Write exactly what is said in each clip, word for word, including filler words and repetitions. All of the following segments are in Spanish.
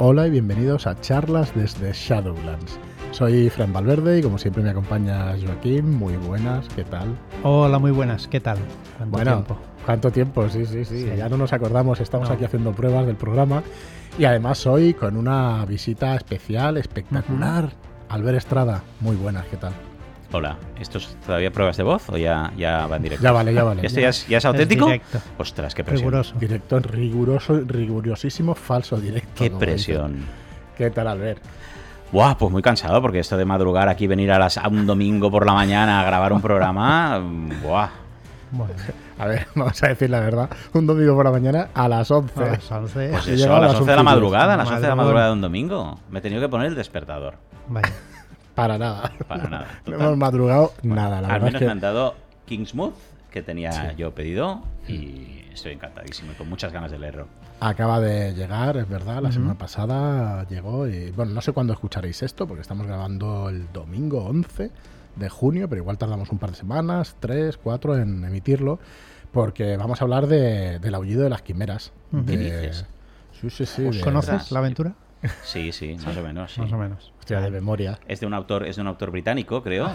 Hola y bienvenidos a Charlas desde Shadowlands. Soy Fran Valverde y como siempre me acompaña Joaquín. Muy buenas, ¿qué tal? Hola, muy buenas, ¿qué tal? ¿Cuánto bueno, tiempo? ¿Cuánto tiempo? Sí, sí, sí, sí. Ya no nos acordamos, estamos no. aquí haciendo pruebas del programa. Y además hoy con una visita especial, espectacular. Uh-huh. Albert Estrada, muy buenas, ¿qué tal? Hola, ¿esto es todavía pruebas de voz o ya, ya va en directo? Ya vale, ya vale. ¿Esto ya es, ya es auténtico? Es directo. Ostras, qué presión. Riguroso. Directo, riguroso, rigurosísimo, falso directo. Qué presión. Dice. ¿Qué tal, Albert? Buah, pues muy cansado, porque esto de madrugar aquí, venir a, las, a un domingo por la mañana a grabar un programa, buah. Bueno. A ver, vamos a decir la verdad, un domingo por la mañana a las once. A las once. Pues eso, a las once de la madrugada, a las once de la madrugada de un domingo. Me he tenido que poner el despertador. Vaya. Para nada. Para nada. No hemos madrugado bueno, nada, la al verdad. Al menos es que... me han dado Kingsmouth, que tenía sí. yo pedido, y estoy encantadísimo y con muchas ganas de leerlo. Acaba de llegar, es verdad, la mm-hmm. semana pasada llegó y, bueno, no sé cuándo escucharéis esto, porque estamos grabando el domingo once de junio, pero igual tardamos un par de semanas, tres, cuatro, en emitirlo, porque vamos a hablar de, del Aullido de las Quimeras. Mm-hmm. de... ¿Qué dices? Sí, sí, sí. ¿Os de... conoces la aventura? Sí, sí, más o menos. Sí. Más o menos. Hostia, de memoria. Es de un autor, es de un autor británico, creo.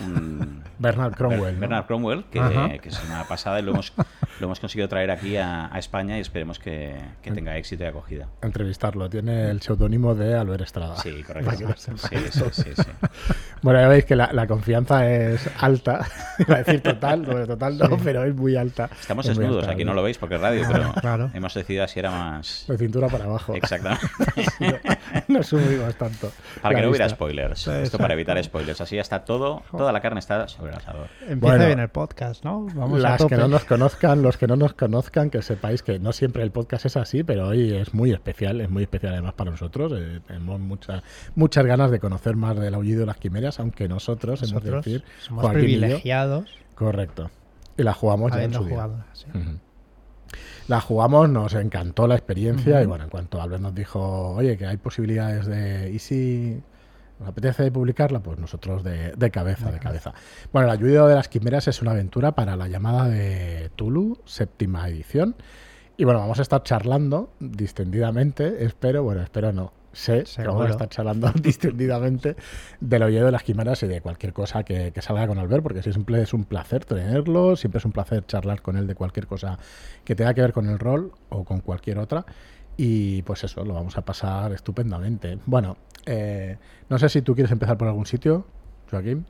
Bernard Cornwell. ¿no? Bernard Cornwell, que, que es una pasada y lo hemos, lo hemos conseguido traer aquí a, a España y esperemos que, que tenga éxito y acogida. Entrevistarlo. Tiene el seudónimo de Albert Estrada. Sí, correcto. Sí, sí, sí, sí. Bueno, ya veis que la, la confianza es alta. Iba a decir total, bueno, total no, sí. pero es muy alta. Estamos es desnudos, alta, aquí no lo veis porque es radio, pero claro. hemos decidido así era más... De cintura para abajo. Exactamente. No subimos tanto. Para que no hubiera spoilers. Esto para evitar spoilers. Así ya está todo. Toda la carne está sobre el asador. Empieza bueno, bien el podcast, ¿no? Vamos las a tope. Que no nos conozcan, los que no nos conozcan, que sepáis que no siempre el podcast es así, pero hoy es muy especial. Es muy especial además para nosotros. Eh, tenemos muchas muchas ganas de conocer más del Aullido de las Quimeras, aunque nosotros, nosotros hemos de decir, somos Joaquín privilegiados. Y yo, correcto. Y la jugamos ya en su día. Sí. Uh-huh. La jugamos, nos encantó la experiencia uh-huh. y bueno, en cuanto Albert nos dijo, oye, que hay posibilidades de... ¿Y si nos apetece publicarla? Pues nosotros de, de cabeza, de, de cabeza. cabeza. Bueno, El Aullido de las Quimeras es una aventura para La Llamada de Cthulhu, séptima edición. Y bueno, vamos a estar charlando distendidamente, espero, bueno, espero no. Sé que vamos a estar charlando distendidamente del Aullido de las Quimeras y de cualquier cosa que, que salga con Albert, porque siempre es un placer tenerlo, siempre es un placer charlar con él de cualquier cosa que tenga que ver con el rol o con cualquier otra. Y pues eso, lo vamos a pasar estupendamente. Bueno, eh, no sé si tú quieres empezar por algún sitio, Joaquín.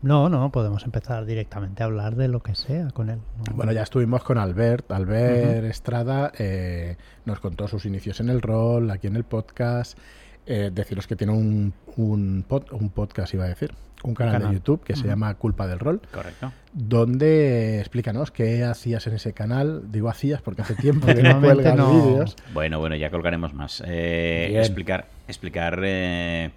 No, no, podemos empezar directamente a hablar de lo que sea con él. No, bueno, ya estuvimos con Albert. Albert uh-huh. Estrada eh, nos contó sus inicios en el rol, aquí en el podcast. Eh, deciros que tiene un, un, pod, un podcast, iba a decir, un canal, canal. de YouTube que uh-huh. se llama Culpa del Rol. Correcto. Donde, explícanos, ¿qué hacías en ese canal? Digo hacías porque hace tiempo que no cuelgas no. vídeos. Bueno, bueno, ya colgaremos más. Eh, explicar, explicar... Eh,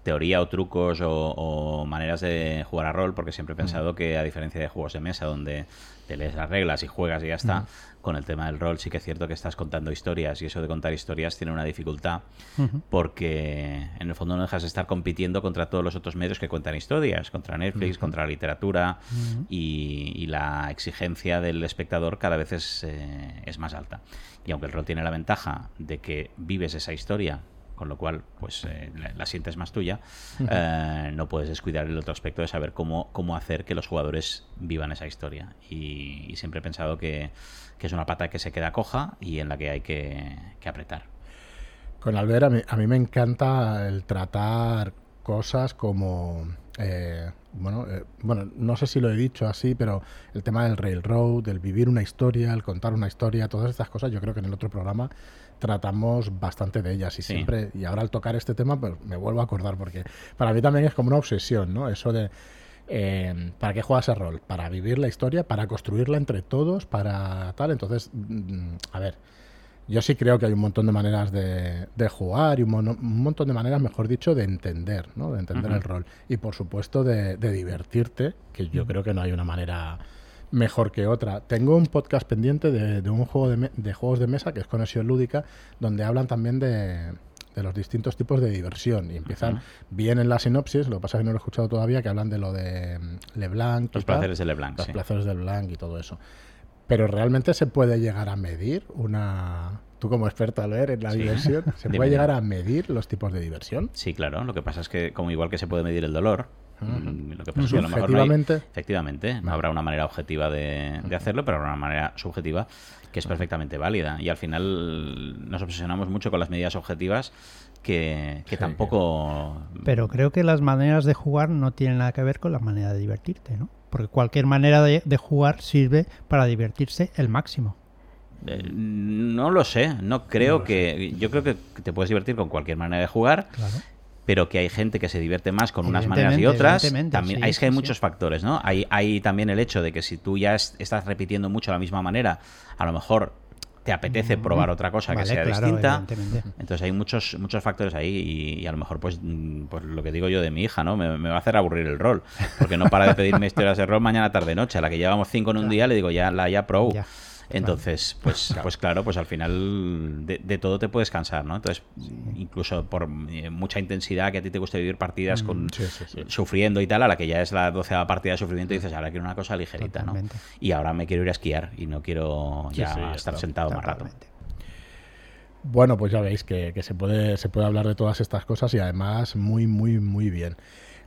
teoría o trucos o, o maneras de jugar a rol, porque siempre he pensado que a diferencia de juegos de mesa donde te lees las reglas y juegas y ya está, uh-huh. con el tema del rol sí que es cierto que estás contando historias y eso de contar historias tiene una dificultad uh-huh. porque en el fondo no dejas de estar compitiendo contra todos los otros medios que cuentan historias, contra Netflix, uh-huh. contra la literatura uh-huh. y, y la exigencia del espectador cada vez es, eh, es más alta. Y aunque el rol tiene la ventaja de que vives esa historia, con lo cual pues eh, la, la sientes más tuya, uh-huh. eh, no puedes descuidar el otro aspecto de saber cómo, cómo hacer que los jugadores vivan esa historia. Y, y siempre he pensado que, que es una pata que se queda coja y en la que hay que, que apretar. Con Albert a mí, a mí me encanta el tratar cosas como... Eh, bueno, eh, bueno, no sé si lo he dicho así, pero el tema del railroad, del vivir una historia, el contar una historia, todas estas cosas, yo creo que en el otro programa tratamos bastante de ellas y sí. siempre, y ahora al tocar este tema, pues me vuelvo a acordar, porque para mí también es como una obsesión, ¿no? Eso de, eh, ¿para qué juegas el rol? Para vivir la historia, para construirla entre todos, para tal, entonces, a ver, yo sí creo que hay un montón de maneras de, de jugar y un, mono, un montón de maneras, mejor dicho, de entender, ¿no? De entender uh-huh. el rol y, por supuesto, de, de divertirte, que yo uh-huh. creo que no hay una manera... mejor que otra. Tengo un podcast pendiente de, de un juego de, me- de juegos de mesa que es Conexión Lúdica, donde hablan también de, de los distintos tipos de diversión y empiezan uh-huh. bien en la sinopsis, lo que pasa es que no lo he escuchado todavía, que hablan de lo de Le Blanc, los placeres de Le Blanc, los sí. placeres de Le Blanc y todo eso. Pero realmente se puede llegar a medir una... Tú como experto al ver en la sí. diversión, ¿se puede llegar a medir los tipos de diversión? Sí, claro. Lo que pasa es que, como igual que se puede medir el dolor, uh-huh. lo que pasa es que a lo mejor no hay, efectivamente, vale. no habrá una manera objetiva de, de hacerlo, pero habrá una manera subjetiva que es perfectamente válida. Y al final nos obsesionamos mucho con las medidas objetivas que, que sí, tampoco... Pero creo que las maneras de jugar no tienen nada que ver con la manera de divertirte, ¿no? Porque cualquier manera de, de jugar sirve para divertirse el máximo. No lo sé, no creo no que... Sé. Yo creo que te puedes divertir con cualquier manera de jugar, claro. pero que hay gente que se divierte más con unas maneras y otras. También, sí, hay, sí, hay sí. muchos factores, ¿no? Hay, hay también el hecho de que si tú ya es, estás repitiendo mucho la misma manera, a lo mejor te apetece mm-hmm. probar otra cosa vale, que sea claro, distinta. Entonces hay muchos muchos factores ahí y, y a lo mejor pues, pues lo que digo yo de mi hija, ¿no? Me, me va a hacer aburrir el rol, porque no para de pedirme historias de rol mañana, tarde, noche. A la que llevamos cinco en un claro. día le digo, ya la ya pro... Ya. Entonces, claro. Pues, claro. pues claro, pues al final de, de todo te puedes cansar, ¿no? Entonces, sí. incluso por eh, mucha intensidad que a ti te guste vivir partidas mm, con sí, sí, sí. sufriendo y tal, a la que ya es la doceava partida de sufrimiento y dices, ahora quiero una cosa ligerita, totalmente. ¿No? Y ahora me quiero ir a esquiar y no quiero sí, ya sí, estar claro. sentado totalmente. Más rato. Bueno, pues ya veis que, que se puede, se puede hablar de todas estas cosas y además muy, muy, muy bien.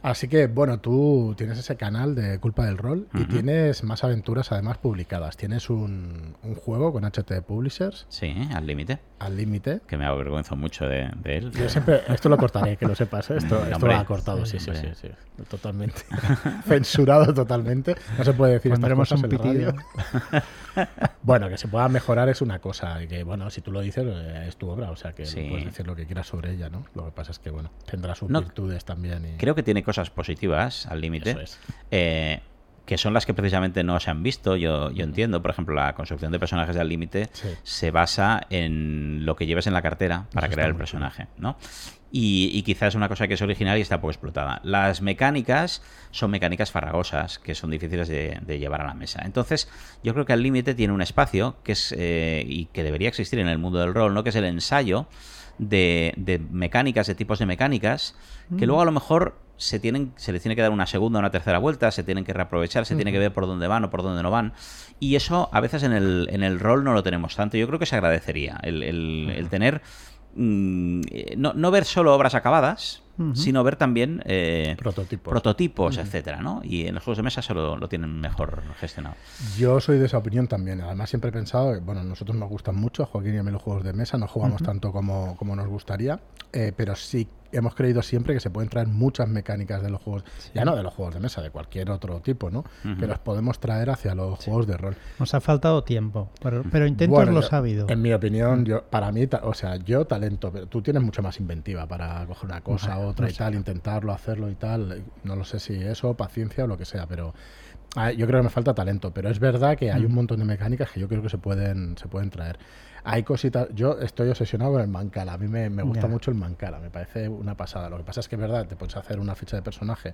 Así que, bueno, tú tienes ese canal de Culpa del Rol y uh-huh. tienes más aventuras además publicadas. Tienes un, un juego con H T Publishers. Sí, Al Límite. Al Límite. Que me avergüenzo mucho de, de él. Yo siempre, esto lo cortaré, que lo sepas. ¿eh? Esto, esto lo ha cortado, sí, sí, sí, sí, sí. Totalmente. Censurado totalmente. No se puede decir estas cosas en radio. Bueno, que se pueda mejorar es una cosa. Y que, bueno, si tú lo dices, es tu obra. O sea, que sí. puedes decir lo que quieras sobre ella, ¿no? Lo que pasa es que, bueno, tendrá sus no, virtudes también. Y... Creo que tiene cosas positivas al límite, es. eh, que son las que precisamente no se han visto. Yo, yo entiendo, por ejemplo, la construcción de personajes de Al Límite sí. se basa en lo que lleves en la cartera para Eso crear el personaje, bien. ¿No? Y, y quizás es una cosa que es original y está poco explotada. Las mecánicas son mecánicas farragosas, que son difíciles de, de llevar a la mesa. Entonces, yo creo que Al Límite tiene un espacio que es eh, y que debería existir en el mundo del rol, ¿no? Que es el ensayo de, de mecánicas, de tipos de mecánicas, mm. que luego a lo mejor... Se, tienen, se les tiene que dar una segunda o una tercera vuelta, se tienen que reaprovechar, se uh-huh. tiene que ver por dónde van o por dónde no van. Y eso a veces en el, en el rol no lo tenemos tanto. Yo creo que se agradecería el, el, uh-huh. el tener... Mmm, no, no ver solo obras acabadas, uh-huh. sino ver también eh, prototipos, prototipos uh-huh. etcétera, ¿no? Y en los juegos de mesa se lo, lo tienen mejor gestionado. Yo soy de esa opinión también. Además siempre he pensado, bueno, nosotros nos gustan mucho, Joaquín y a mí los juegos de mesa, no jugamos uh-huh. tanto como, como nos gustaría, eh, pero sí hemos creído siempre que se pueden traer muchas mecánicas de los juegos, sí. ya no de los juegos de mesa, de cualquier otro tipo, ¿no? Uh-huh. Que los podemos traer hacia los sí. juegos de rol. Nos ha faltado tiempo, pero, pero intentos bueno, los yo, ha habido. En mi opinión, yo para mí, o sea, yo talento, pero tú tienes mucha más inventiva para coger una cosa, uh-huh. otra y tal, intentarlo, hacerlo y tal. No lo sé si eso, paciencia o lo que sea, pero... Yo creo que me falta talento, pero es verdad que hay un montón de mecánicas que yo creo que se pueden se pueden traer. Hay cositas... Yo estoy obsesionado con el Mancala. A mí me, me gusta yeah. mucho el Mancala. Me parece una pasada. Lo que pasa es que es verdad, te puedes hacer una ficha de personaje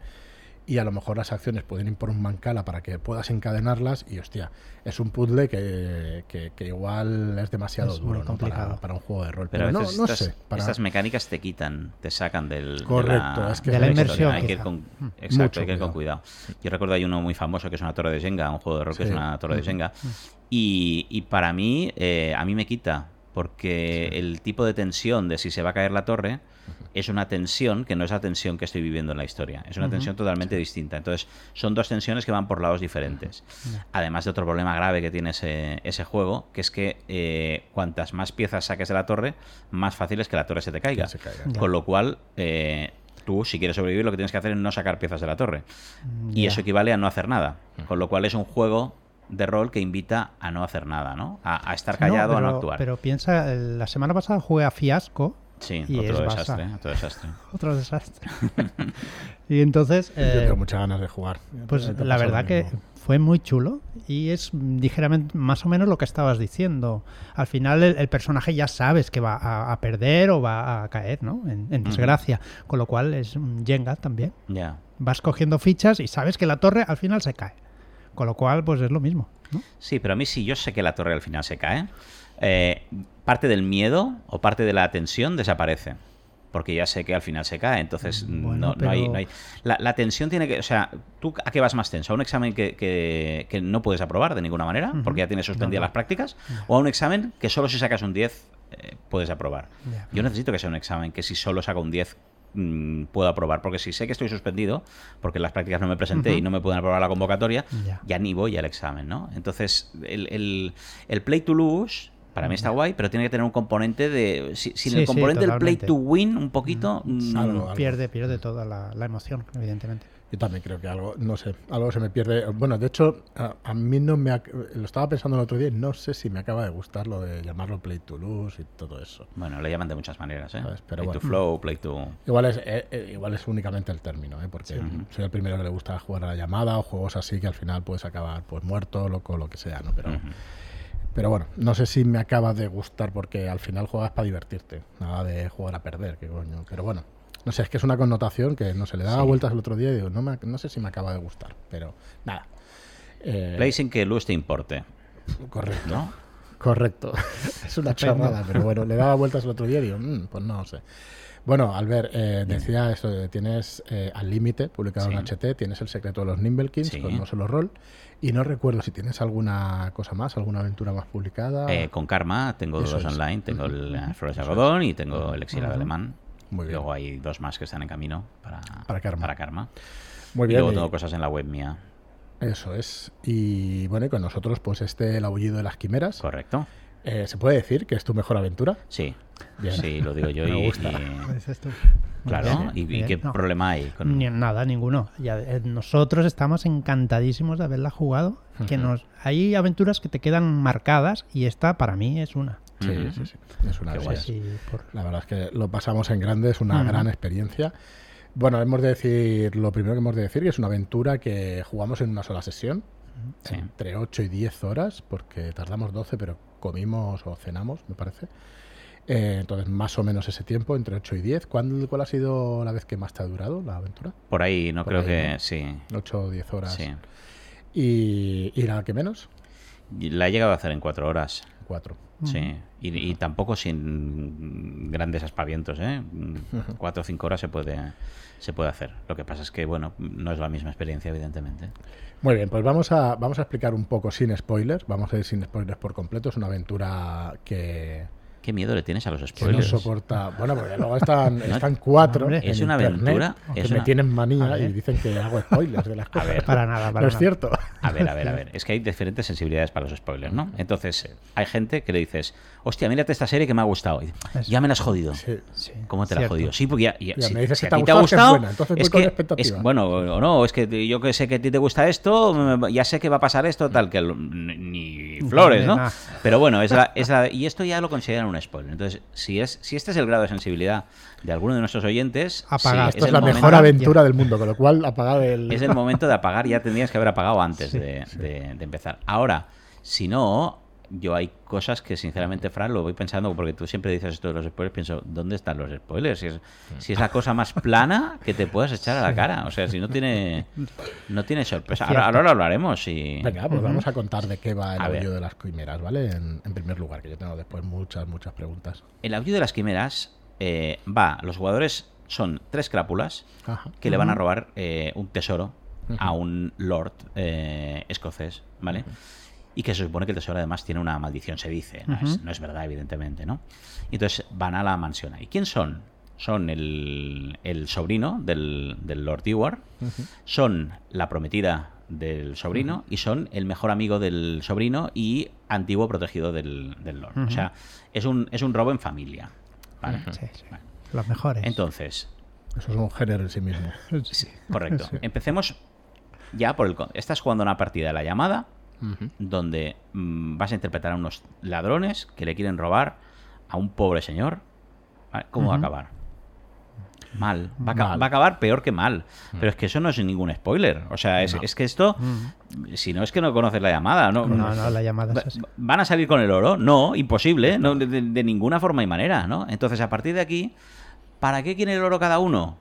y a lo mejor las acciones pueden ir por un Mancala para que puedas encadenarlas y, hostia, es un puzzle que, que, que igual es demasiado es duro ¿no? para, para un juego de rol. Pero, pero a veces no, no estas, sé. Para... Estas mecánicas te quitan, te sacan del, Correcto, de la, es que de la inmersión. Hay que ir con, exacto, Mucho hay que ir con cuidado. cuidado. Yo recuerdo hay uno muy famoso que es una torre de Jenga, un juego de rol sí. que es una torre de Jenga. Y, y para mí, eh, a mí me quita, porque sí. el tipo de tensión de si se va a caer la torre... es una tensión que no es la tensión que estoy viviendo en la historia. Es una tensión uh-huh. totalmente sí. distinta. Entonces, son dos tensiones que van por lados diferentes. Uh-huh. Además de otro problema grave que tiene ese, ese juego, que es que eh, cuantas más piezas saques de la torre, más fácil es que la torre se te caiga. Que se caiga. Con yeah. lo cual... Eh, tú, si quieres sobrevivir, lo que tienes que hacer es no sacar piezas de la torre. Yeah. Y eso equivale a no hacer nada. Uh-huh. Con lo cual, es un juego de rol que invita a no hacer nada, ¿no? A, a estar callado, no, pero, a no actuar. Pero piensa, la semana pasada jugué a Fiasco. Sí, otro desastre, otro desastre. Otro desastre. Y entonces... Eh, yo tengo muchas ganas de jugar. Pues la verdad que fue muy chulo y es ligeramente más o menos lo que estabas diciendo. Al final el, el personaje ya sabes que va a, a perder o va a caer, ¿no? En, en desgracia. Mm. Con lo cual es un Jenga también. Ya. Yeah. Vas cogiendo fichas y sabes que la torre al final se cae. Con lo cual pues es lo mismo, ¿no? Sí, pero a mí sí, yo sé que la torre al final se cae. Eh, parte del miedo o parte de la tensión desaparece. porque ya sé que al final se cae, entonces bueno, no, pero... no hay... No hay... La, la tensión tiene que... O sea, ¿tú a qué vas más tenso? ¿A un examen que, que, que no puedes aprobar de ninguna manera, uh-huh. porque ya tienes suspendidas no, no. las prácticas? Yeah. ¿O a un examen que solo si sacas un diez eh, puedes aprobar? Yeah. Yo necesito que sea un examen que si solo saco un diez mmm, puedo aprobar, porque si sé que estoy suspendido, porque en las prácticas no me presenté uh-huh. y no me pueden aprobar la convocatoria, yeah. ya ni voy al examen, ¿no? Entonces, el, el, el play to lose... Para mí está guay, pero tiene que tener un componente de... Sin sí, el componente sí, del play to win, un poquito... Mm, no, algo, algo. Pierde, pierde toda la, la emoción, evidentemente. Yo también creo que algo, no sé, algo se me pierde. Bueno, de hecho, a, a mí no me... Lo estaba pensando el otro día y no sé si me acaba de gustar lo de llamarlo play to lose y todo eso. Bueno, le llaman de muchas maneras, ¿eh? ¿Sabes? Pero play bueno. to flow, play to... Igual es, eh, igual es únicamente el término, ¿eh? Porque sí. soy el primero que le gusta jugar a la llamada o juegos así que al final puedes acabar pues muerto, loco, lo que sea, ¿no? Pero... Uh-huh. Pero bueno, no sé si me acaba de gustar porque al final juegas para divertirte, nada de jugar a perder, que coño. Pero bueno, no sé, es que es una connotación que no se le daba sí. vueltas el otro día y digo, no, me, no sé si me acaba de gustar, pero nada. Eh, Play sin que luz te importe. Correcto, ¿no? Correcto. Es una chorrada, pero bueno, le daba vueltas el otro día y digo, mmm, pues no sé. Bueno, Albert, eh, decía eso, de, tienes eh, Al Límite, publicado sí. en H T, tienes El Secreto de los Nimblekins, sí. con No Solo Rol. Y no recuerdo si tienes alguna cosa más, alguna aventura más publicada. Eh, con Karma tengo Eso dos es. online, tengo uh-huh. el uh, Flores de Algodón y tengo El Exilado uh-huh. alemán. Muy bien. Luego hay dos más que están en camino para, para, Karma. para Karma. Muy bien. Y luego y... tengo cosas en la web mía. Eso es. Y bueno, y con nosotros pues este El Aullido de las Quimeras. Correcto. Eh, ¿Se puede decir que es tu mejor aventura? Sí. Bien. Sí, lo digo yo. Me y, gusta. Y... ¿Es esto? Claro, bien, ¿y bien, qué no. problema hay? Con... Ni, nada, ninguno. Ya, eh, nosotros estamos encantadísimos de haberla jugado. Uh-huh. Que nos, hay aventuras que te quedan marcadas y esta para mí es una. Sí, uh-huh. sí, sí. Es una aventura. Sí, por... La verdad es que lo pasamos en grande, es una uh-huh. gran experiencia. Bueno, hemos de decir, lo primero que hemos de decir que es una aventura que jugamos en una sola sesión. Sí. Entre ocho y diez horas, porque tardamos doce, pero comimos o cenamos, me parece. Eh, entonces, más o menos ese tiempo, entre ocho y diez. ¿Cuál, ¿Cuál ha sido la vez que más te ha durado la aventura? Por ahí, no Por creo ahí, que... ¿no? Sí. ocho o diez horas. Sí. ¿Y, y la que menos? La he llegado a hacer en cuatro horas. cuatro. Sí. Uh-huh. Y, y tampoco sin grandes aspavientos, ¿eh? Uh-huh. cuatro o cinco horas se puede... se puede hacer. Lo que pasa es que, bueno, no es la misma experiencia, evidentemente. Muy bien, pues vamos a, vamos a explicar un poco sin spoilers. Vamos a ir sin spoilers por completo. Es una aventura que... ¿Qué miedo le tienes a los spoilers? Que no soporta... Bueno, porque luego están, no, están cuatro hombre, en es una aventura que es me una... tienen manía y dicen que hago spoilers de las cosas. A ver, para nada, para no nada. Es cierto. A ver, a ver, a ver. Es que hay diferentes sensibilidades para los spoilers, ¿no? Entonces, hay gente que le dices, hostia, mírate esta serie que me ha gustado. Dice, ya me la has jodido. Sí, sí, ¿Cómo te cierto. la has jodido? Sí, porque ya... ya, ya si, me dices si que te, te ha gustado, que es, buena, es que... Es, bueno, o no, es que yo que sé que a ti te gusta esto, ya sé que va a pasar esto, tal, que ni flores, ¿no? Pero bueno, es la, es la, y esto ya lo consideran un spoiler. Entonces, si es si este es el grado de sensibilidad de alguno de nuestros oyentes, apagar. Sí, esto es, es la mejor aventura del mundo, con lo cual apagar el... Es el momento de apagar, ya tendrías que haber apagado antes sí, de, sí. De, de empezar. Ahora, si no, yo hay cosas que sinceramente, Fran, lo voy pensando, porque tú siempre dices esto de los spoilers, pienso, ¿dónde están los spoilers? Si es, si es la cosa más plana que te puedas echar a la cara, o sea, si no tiene no tiene sorpresa. Ahora, ahora lo hablaremos y... Venga, pues uh-huh. vamos a contar de qué va El Aullido de las Quimeras, ¿vale? En, en primer lugar, que yo tengo después muchas, muchas preguntas. El Aullido de las Quimeras eh, va, los jugadores son tres crápulas Ajá. que uh-huh. le van a robar eh, un tesoro uh-huh. a un lord eh, escocés, ¿vale? Uh-huh. Y que se supone que el tesoro además tiene una maldición, se dice. No, uh-huh. es, no es verdad, evidentemente, ¿no? Y entonces van a la mansión. ¿Y quién son? Son el, el sobrino del, del Lord Dewar, uh-huh. son la prometida del sobrino uh-huh. y son el mejor amigo del sobrino y antiguo protegido del, del Lord. Uh-huh. O sea, es un, es un robo en familia. ¿Vale? Uh-huh. Sí, sí. Vale. Los mejores. Entonces... Eso es un género en sí mismo. Sí, correcto. Sí. Empecemos ya por el... Estás jugando una partida de la llamada... Uh-huh. donde mmm, vas a interpretar a unos ladrones que le quieren robar a un pobre señor. ¿Vale? ¿Cómo uh-huh. va a acabar? Mal. Va a, mal. Va a acabar peor que mal. Uh-huh. Pero es que eso no es ningún spoiler. O sea, es, no. es que esto... Uh-huh. Si no, es que no conoces la llamada. No, no, no la llamada va, es así. ¿Van a salir con el oro? No, imposible. No, de, de ninguna forma y manera, ¿no? Entonces, a partir de aquí, ¿para qué quiere el oro cada uno?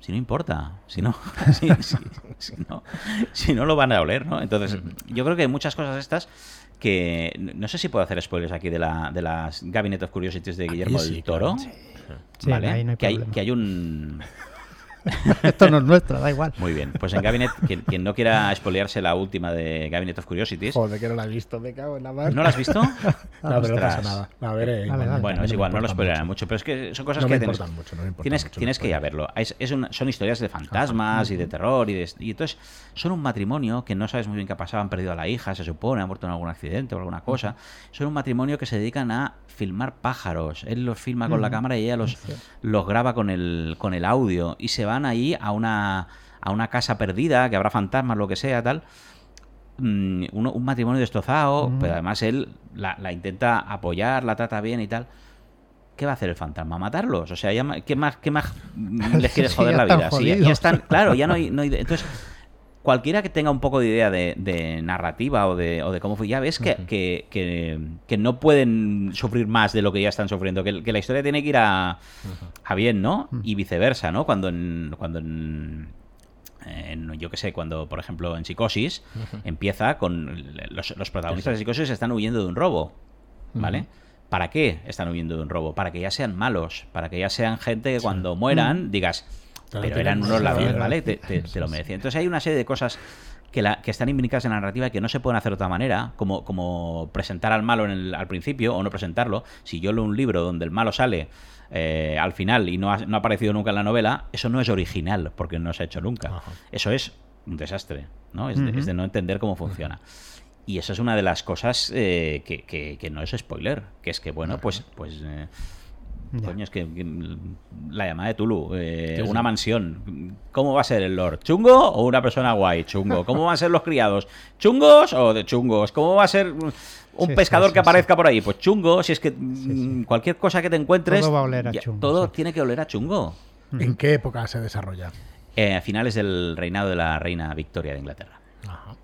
Si no importa, si no, si, si, si no, si no lo van a oler, ¿no? Entonces, yo creo que hay muchas cosas estas que no sé si puedo hacer spoilers aquí de, la, de las Cabinet of Curiosities de Guillermo sí, del Toro. Claro. Sí, ¿vale? Ahí no hay que, hay, que hay un... Esto no es nuestro, da igual. Muy bien, pues en Cabinet, quien, quien no quiera espolearse la última de Cabinet of Curiosities... Joder, que no la he visto, me cago en la mar. ¿No la has visto? No, pero no pasa nada. A ver, eh, dale, dale, bueno, es igual, no lo spoilerán mucho, pero es que son cosas no que... Me tienes, mucho, no me tienes mucho, tienes no que ir a verlo. Es, es un, son historias de fantasmas ah, y de terror, y, de, y entonces son un matrimonio que no sabes muy bien qué ha pasado, han perdido a la hija, se supone, han muerto en algún accidente o alguna cosa. Son un matrimonio que se dedican a filmar pájaros. Él los filma con mm. la cámara y ella los, sí. los graba con el, con el audio y se van ahí a una, a una casa perdida, que habrá fantasmas, lo que sea, tal. Mm, uno, un matrimonio destrozado, mm. pero además él la, la intenta apoyar, la trata bien y tal. ¿Qué va a hacer el fantasma? ¿Matarlos? O sea, ya, ¿qué más, qué más les quieres joder sí, la vida? Sí, ya, ya están, claro, ya no hay, no hay... Entonces, cualquiera que tenga un poco de idea de, de narrativa o de, o de cómo fue, ya ves que, uh-huh. que, que, que no pueden sufrir más de lo que ya están sufriendo, que, que la historia tiene que ir a, uh-huh. a bien, ¿no? Uh-huh. Y viceversa, ¿no? Cuando en... Cuando en En, yo que sé, cuando por ejemplo en Psicosis uh-huh. empieza con los, los protagonistas de Psicosis están huyendo de un robo, ¿vale? Uh-huh. ¿Para qué están huyendo de un robo? Para que ya sean malos, para que ya sean gente que sí. cuando mueran uh-huh. digas, pero claro, eran unos labios, ¿vale? Te, te, te lo merecían. Entonces hay una serie de cosas que, la, que están imbricadas en la narrativa y que no se pueden hacer de otra manera, como, como presentar al malo en el, al principio o no presentarlo. Si yo leo un libro donde el malo sale Eh, al final y no ha, no ha aparecido nunca en la novela, eso no es original porque no se ha hecho nunca. Ajá. Eso es un desastre, ¿no? Es, uh-huh. de, es de no entender cómo funciona. Uh-huh. Y eso es una de las cosas eh, que, que, que no es spoiler, que es que, bueno, claro. pues... pues eh, coño, es que, que la llamada de Cthulhu, eh, una mansión. ¿Cómo va a ser el Lord? ¿Chungo o una persona guay? Chungo. ¿Cómo van a ser los criados? ¿Chungos o de chungos? ¿Cómo va a ser un sí, pescador sí, sí, que aparezca sí. por ahí? Pues chungo. Si es que sí, sí. cualquier cosa que te encuentres, todo va a oler a ya, chungo. Todo sí. tiene que oler a chungo. ¿En qué época se desarrolla? Eh, a finales del reinado de la reina Victoria de Inglaterra. Ajá.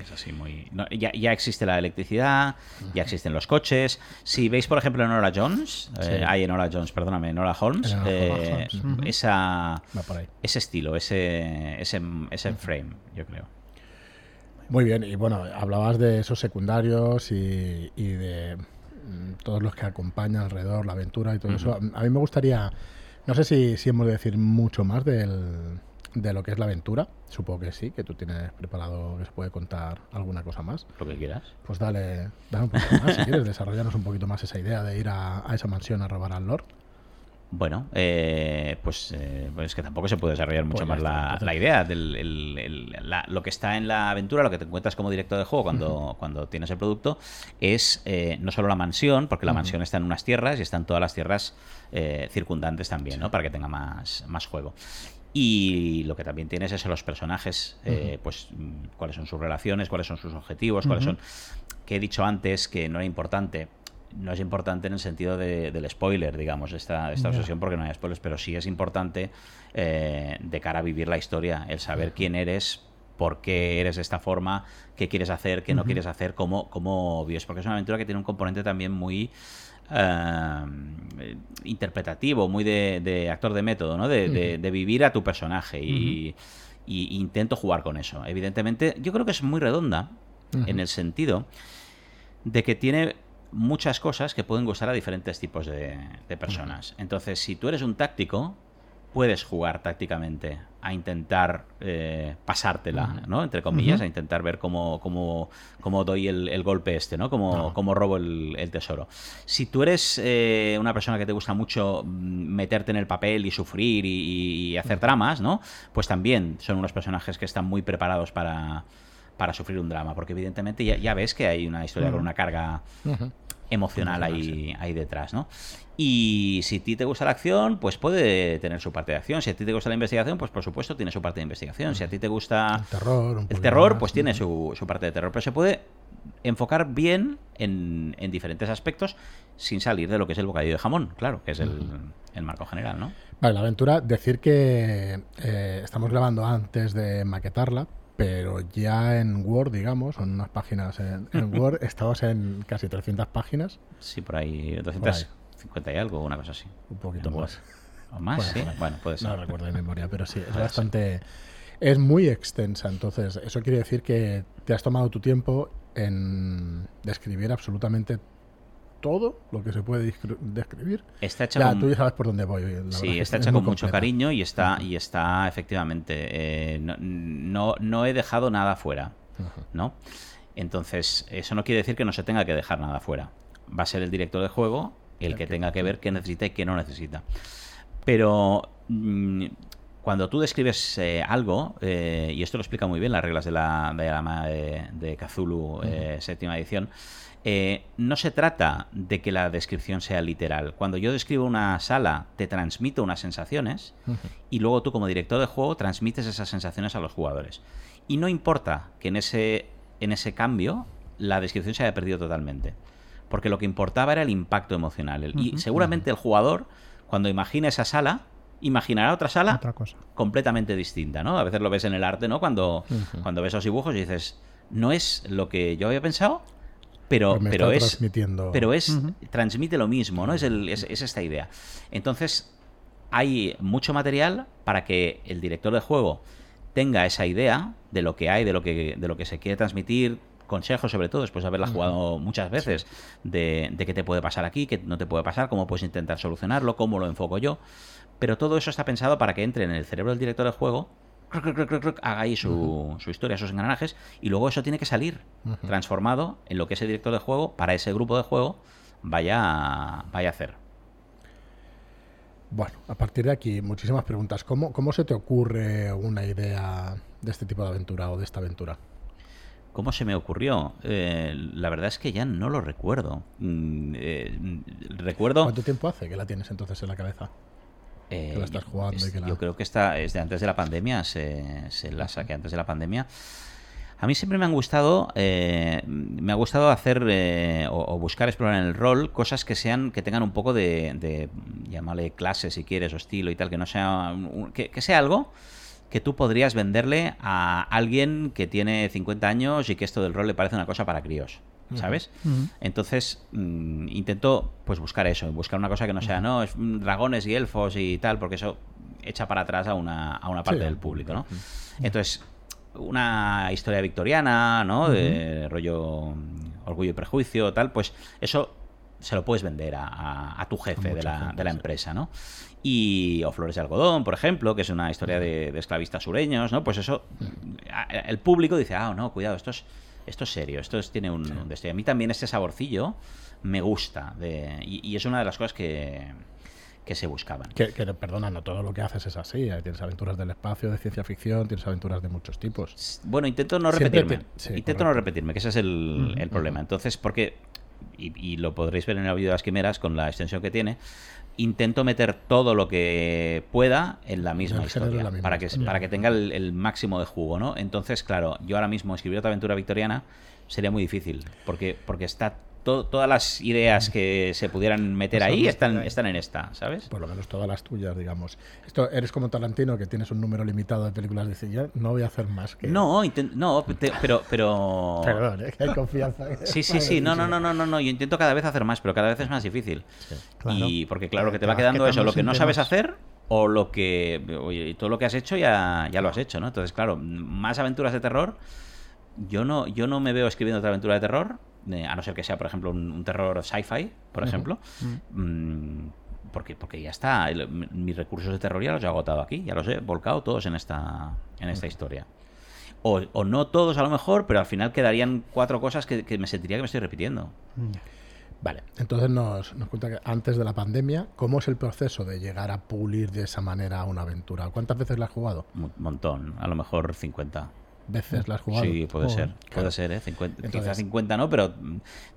Es así muy... No, ya, ya existe la electricidad, ya existen los coches. Si veis, por ejemplo, en Nora Jones, sí. eh, hay en Nora Jones, perdóname, en Nora Holmes, en eh, Holmes. Uh-huh. esa, ese estilo, ese, ese, ese frame, yo creo. Muy bien, y bueno, hablabas de esos secundarios y, y de todos los que acompañan alrededor, la aventura y todo uh-huh. eso. A mí me gustaría, no sé si, si hemos de decir mucho más del... de lo que es la aventura, supongo que sí, que tú tienes preparado que se puede contar alguna cosa más. Lo que quieras. Pues dale, dale un poquito más, si quieres, desarrollarnos un poquito más esa idea de ir a, a esa mansión a robar al Lord. Bueno, eh, pues, eh, pues es que tampoco se puede desarrollar mucho pues más la, la idea, del, el, el, la, lo que está en la aventura, lo que te encuentras como director de juego cuando, uh-huh. cuando tienes el producto, es eh, no solo la mansión, porque la uh-huh. mansión está en unas tierras y están todas las tierras eh, circundantes también, sí. ¿no? Para que tenga más, más juego. Y lo que también tienes es a los personajes, uh-huh. eh, pues cuáles son sus relaciones, cuáles son sus objetivos, uh-huh. cuáles son... Que he dicho antes que no era importante, no es importante en el sentido de, del spoiler, digamos, esta, esta obsesión yeah. porque no hay spoilers, pero sí es importante eh, de cara a vivir la historia, el saber quién eres, por qué eres de esta forma, qué quieres hacer, qué uh-huh. no quieres hacer, cómo, cómo vives, porque es una aventura que tiene un componente también muy... Uh, interpretativo, muy de, de actor de método, ¿no? De, uh-huh. de, de vivir a tu personaje y, uh-huh. y intento jugar con eso. Evidentemente, yo creo que es muy redonda uh-huh. en el sentido de que tiene muchas cosas que pueden gustar a diferentes tipos de, de personas. Uh-huh. Entonces, si tú eres un táctico, puedes jugar tácticamente a intentar eh, pasártela, uh-huh. ¿no? Entre comillas, uh-huh. a intentar ver cómo, cómo, cómo doy el, el golpe este, ¿no? Cómo, uh-huh. cómo robo el, el tesoro. Si tú eres eh, una persona que te gusta mucho meterte en el papel y sufrir y, y hacer uh-huh. dramas, ¿no? Pues también son unos personajes que están muy preparados para, para sufrir un drama, porque evidentemente ya, ya ves que hay una historia uh-huh. con una carga... Uh-huh. emocional ahí, ahí detrás, ¿no? Y si a ti te gusta la acción, pues puede tener su parte de acción. Si a ti te gusta la investigación, pues por supuesto tiene su parte de investigación. Si a ti te gusta el terror, un el terror más, pues ¿no? tiene su, su parte de terror. Pero se puede enfocar bien en, en diferentes aspectos sin salir de lo que es el bocadillo de jamón, claro, que es el, uh-huh. el marco general, ¿no? Vale, la aventura, decir que eh, estamos grabando antes de maquetarla, pero ya en Word, digamos, son unas páginas en, en Word, estabas en casi trescientas páginas. Sí, por ahí, doscientas cincuenta y algo, una cosa así. Un poquito en más. Word. ¿O más? Bueno, sí, bueno, puede ser. No recuerdo de memoria, pero sí, es bastante... es muy extensa. Entonces, eso quiere decir que te has tomado tu tiempo en describir absolutamente todo lo que se puede describir. Está hecha ya, con... Tú ya sabes por dónde voy. La sí, está hecha es con mucho completa. cariño y está, y está efectivamente... Eh, no, no, no he dejado nada fuera, uh-huh. ¿no? Entonces, eso no quiere decir que no se tenga que dejar nada fuera. Va a ser el director de juego el que tenga que ver qué necesita y qué no necesita. Pero mmm, cuando tú describes eh, algo, eh, y esto lo explica muy bien las reglas de la Llamada de, de Cthulhu, eh, uh-huh. séptima edición, eh, no se trata de que la descripción sea literal. Cuando yo describo una sala, te transmito unas sensaciones, uh-huh. y luego tú como director de juego transmites esas sensaciones a los jugadores. Y no importa que en ese, en ese cambio la descripción se haya perdido totalmente. Porque lo que importaba era el impacto emocional. Uh-huh, y seguramente uh-huh. el jugador, cuando imagina esa sala, imaginará otra sala otra cosa. completamente distinta, ¿no? A veces lo ves en el arte, ¿no? Cuando, uh-huh. cuando ves los dibujos y dices, no es lo que yo había pensado, pero, pero, pero es, transmitiendo... pero es uh-huh. transmite lo mismo, ¿no? Es, el, es, es esta idea. Entonces, hay mucho material para que el director de juego tenga esa idea de lo que hay, de lo que, de lo que se quiere transmitir, consejos, sobre todo después de haberla jugado muchas veces, de, de qué te puede pasar aquí, qué no te puede pasar, cómo puedes intentar solucionarlo, cómo lo enfoco yo. Pero todo eso está pensado para que entre en el cerebro del director de juego, haga ahí su, su historia, sus engranajes, y luego eso tiene que salir transformado en lo que ese director de juego, para ese grupo de juego, vaya, vaya a hacer. Bueno, a partir de aquí, muchísimas preguntas. ¿Cómo, cómo se te ocurre una idea de este tipo de aventura o de esta aventura? ¿Cómo se me ocurrió? Eh, la verdad es que ya no lo recuerdo. Eh, recuerdo. ¿Cuánto tiempo hace que la tienes entonces en la cabeza? Eh, que la estás jugando es, y que la... Yo creo que esta es de antes de la pandemia. Se, se la saqué antes de la pandemia. A mí siempre me han gustado, eh, me ha gustado hacer eh, o, o buscar explorar en el rol cosas que sean, que tengan un poco de, de llámale clase si quieres o estilo y tal, que no sea, que, que sea algo que tú podrías venderle a alguien que tiene cincuenta años y que esto del rol le parece una cosa para críos, ¿sabes? Uh-huh. Entonces mmm, intento pues buscar eso, buscar una cosa que no sea, no, es dragones y elfos y tal, porque eso echa para atrás a una, a una parte sí. del público, ¿no? Uh-huh. Entonces, una historia victoriana, ¿no? Uh-huh. De rollo Orgullo y Prejuicio, tal, pues eso se lo puedes vender a, a, a tu jefe de la, gente, de la empresa, ¿no? Y, o Flores de Algodón, por ejemplo, que es una historia de, de esclavistas sureños, ¿no? Pues eso, el público dice, ah, no, cuidado, esto es, esto es serio, esto es, tiene un, sí. un destino. A mí también este saborcillo me gusta, de, y, y es una de las cosas que, que se buscaban. Que, que, perdona, no todo lo que haces es así, ¿eh? Tienes aventuras del espacio, de ciencia ficción, tienes aventuras de muchos tipos. Bueno, intento no repetirme, te... sí, intento correcto. no repetirme, que ese es el, mm, el problema. Mm. Entonces, porque... Y, y lo podréis ver en El Aullido de las Quimeras con la extensión que tiene, intento meter todo lo que pueda en la misma historia, la misma para, que, para que tenga el, el máximo de jugo, ¿no? Entonces, claro, yo ahora mismo escribir otra aventura victoriana sería muy difícil, porque, porque está to, todas las ideas que se pudieran meter ahí están, están en esta, ¿sabes? Por lo menos todas las tuyas, digamos. Esto eres como Tarantino, que tienes un número limitado de películas de cine, no voy a hacer más que... No, intent- no te, pero... pero... Perdón, ¿eh? Que hay confianza. Sí, sí, sí, no, no, no, no, no, no, yo intento cada vez hacer más, pero cada vez es más difícil. Sí, claro. Y porque claro, que te va quedando eso, lo que no sabes hacer... o lo que oye, todo lo que has hecho ya, ya lo has hecho, ¿no? Entonces, claro, más aventuras de terror, yo no yo no me veo escribiendo otra aventura de terror, eh, a no ser que sea, por ejemplo, un, un terror sci-fi, por uh-huh. ejemplo, uh-huh. Mmm, porque porque ya está, el, mis recursos de terror ya los he agotado aquí, ya los he volcado todos en esta en esta uh-huh. historia. O, o no todos a lo mejor, pero al final quedarían cuatro cosas que, que me sentiría que me estoy repitiendo. Uh-huh. Vale, entonces nos, nos cuenta que antes de la pandemia, ¿cómo es el proceso de llegar a pulir de esa manera una aventura? ¿Cuántas veces la has jugado? Un montón, a lo mejor cincuenta. ¿Veces la has jugado? Sí, puede oh, ser, claro. puede ser, ¿eh? cincuenta, entonces, quizás cincuenta no, pero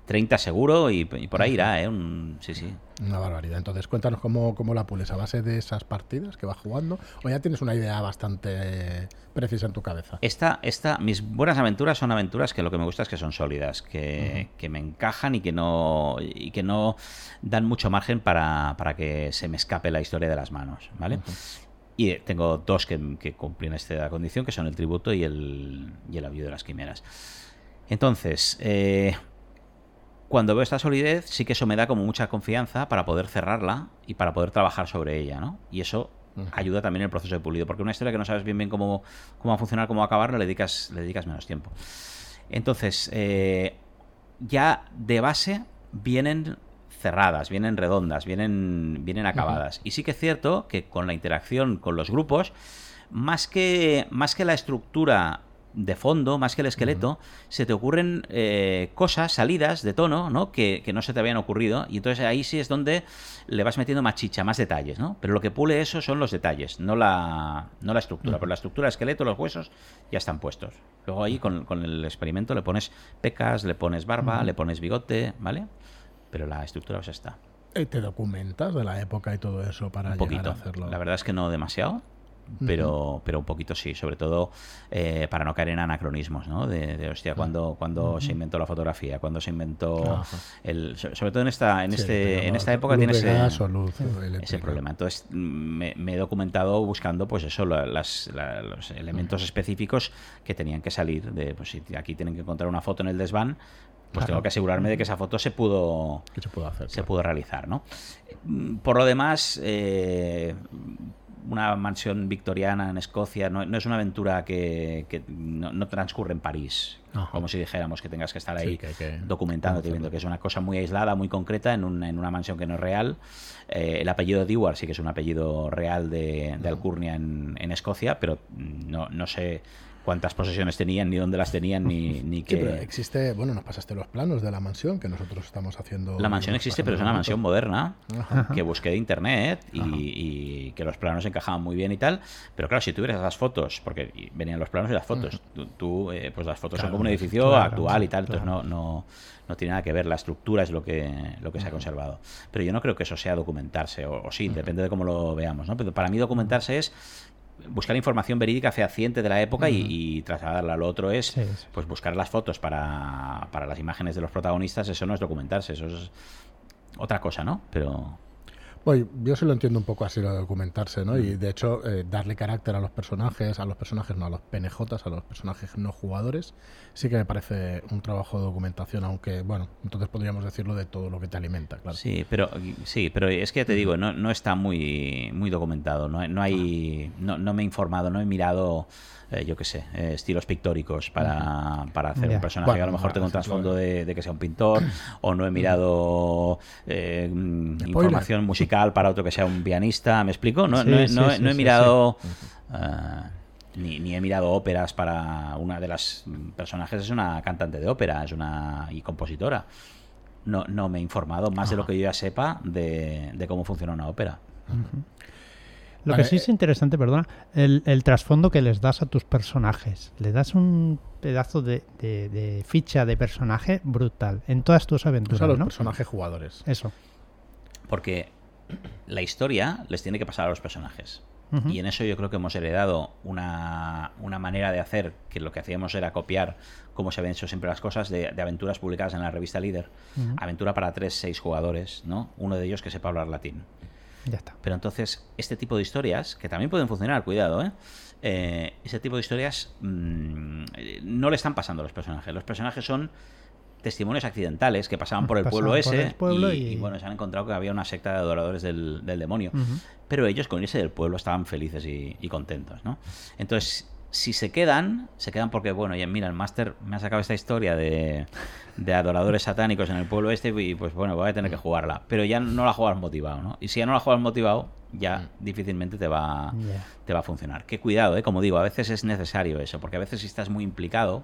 treinta seguro y, y por ahí irá, ¿eh? Un, sí, sí. Una barbaridad. Entonces, cuéntanos cómo, cómo la pules, a base de esas partidas que vas jugando, o ya tienes una idea bastante precisa en tu cabeza. Esta, esta, mis buenas aventuras son aventuras que lo que me gusta es que son sólidas, que, uh-huh. que me encajan y que no y que no dan mucho margen para, para que se me escape la historia de las manos, ¿vale? Uh-huh. Y tengo dos que, que cumplen esta condición, que son el tributo y el, y el aullido de las quimeras. Entonces, eh, cuando veo esta solidez, sí que eso me da como mucha confianza para poder cerrarla y para poder trabajar sobre ella, ¿no? Y eso ayuda también en el proceso de pulido, porque una historia que no sabes bien bien cómo, cómo va a funcionar, cómo va a acabar, le dedicas, le dedicas menos tiempo. Entonces, eh, ya de base vienen cerradas, vienen redondas, vienen, vienen acabadas. Uh-huh. Y sí que es cierto que con la interacción con los grupos, más que, más que la estructura de fondo, más que el esqueleto, uh-huh, se te ocurren eh, cosas, salidas de tono, ¿no? Que, que no se te habían ocurrido, y entonces ahí sí es donde le vas metiendo más chicha, más detalles, ¿no? Pero lo que pule eso son los detalles, no la, no la estructura, uh-huh, pero la estructura, el esqueleto, los huesos ya están puestos. Luego ahí con, con el experimento le pones pecas, le pones barba, uh-huh, le pones bigote, ¿vale? Pero la estructura pues está. ¿Y te documentas de la época y todo eso para un poquito, llegar a hacerlo? La verdad es que no demasiado. Pero, uh-huh, pero un poquito sí, sobre todo eh, para no caer en anacronismos, ¿no? De, de hostia, cuando, cuando uh-huh, se inventó la fotografía, cuando se inventó, uh-huh, el, sobre todo en esta, en sí, este, en esta época tiene ese, ese problema. Entonces me, me he documentado buscando, pues eso, la, las, la, los elementos uh-huh específicos que tenían que salir. De, pues si aquí tienen que encontrar una foto en el desván, pues claro, tengo que asegurarme de que esa foto se pudo, que se pudo hacer, se claro, pudo realizar, ¿no? Por lo demás, eh, una mansión victoriana en Escocia no, no es una aventura que, que no, no transcurre en París, ajá, como si dijéramos que tengas que estar ahí, sí, que que documentándote, viendo que es una cosa muy aislada, muy concreta, en una, en una mansión que no es real. Eh, el apellido Dewar sí que es un apellido real de, de Alcurnia en, en Escocia, pero no, no sé cuántas posesiones tenían, ni dónde las tenían, ni, ni qué. Sí, pero existe, bueno, nos pasaste los planos de la mansión que nosotros estamos haciendo. La mansión existe, pero es una mansión moderna, ajá, que busqué de internet y, y que los planos encajaban muy bien y tal. Pero claro, si tuvieras las fotos, porque venían los planos y las fotos, tú, tú eh, pues las fotos, claro, son como un edificio, claro, actual y tal, entonces claro, no, no, no tiene nada que ver. La estructura es lo que, lo que se ha conservado. Pero yo no creo que eso sea documentarse, o, o sí, ajá, depende de cómo lo veamos, ¿no? Pero para mí documentarse es buscar información verídica fehaciente de la época, uh-huh, y, y trasladarla. Lo otro es, sí, sí, pues buscar las fotos para, para las imágenes de los protagonistas. Eso no es documentarse, eso es otra cosa, ¿no? Pero bueno, yo sí lo entiendo un poco así, lo de documentarse, ¿no? Y de hecho, eh, darle carácter a los personajes, a los personajes no, a los P N Js, a los personajes no jugadores, sí que me parece un trabajo de documentación, aunque, bueno, entonces podríamos decirlo de todo lo que te alimenta, claro. Sí, pero, sí, pero es que ya te digo, no, no está muy, muy documentado, no, no hay, no, no me he informado, no he mirado, eh, yo qué sé, eh, estilos pictóricos para, para hacer yeah. un personaje bueno, que a lo mejor tenga un trasfondo de, de que sea un pintor, o no he mirado eh, información musical para otro que sea un pianista, ¿me explico? No, sí, no, sí, no, sí, no he mirado sí, sí. Uh, ni, ni he mirado óperas para una de las personajes, es una cantante de ópera, es una y compositora. No, no me he informado más, ajá, de lo que yo ya sepa de, de cómo funciona una ópera. Uh-huh. Lo vale, que sí es interesante, perdona, el, el trasfondo que les das a tus personajes. Le das un pedazo de, de, de ficha de personaje brutal en todas tus aventuras, o sea, los ¿no? personajes jugadores. Eso. Porque la historia les tiene que pasar a los personajes. Uh-huh. Y en eso yo creo que hemos heredado una, una manera de hacer, que lo que hacíamos era copiar cómo se habían hecho siempre las cosas, de, de aventuras publicadas en la revista Líder. Uh-huh. Aventura para tres, seis jugadores, ¿no? Uno de ellos que sepa hablar latín. Ya está. Pero entonces, este tipo de historias, que también pueden funcionar, cuidado, ¿eh? Eh, este tipo de historias mmm, no le están pasando a los personajes. Los personajes son testimonios accidentales que pasaban por el pasaban pueblo ese el pueblo y, y... y bueno, se han encontrado que había una secta de adoradores del, del demonio, uh-huh, pero ellos con irse del pueblo estaban felices y, y contentos, ¿no? Entonces, si se quedan, se quedan porque, bueno, ya mira, el máster me ha sacado esta historia de, de adoradores satánicos en el pueblo este y pues bueno, voy a tener que jugarla, pero ya no la juegas motivado, ¿no? Y si ya no la juegas motivado, ya difícilmente te va, yeah. te va a funcionar. Qué cuidado, ¿eh? Como digo, a veces es necesario eso, porque a veces si estás muy implicado,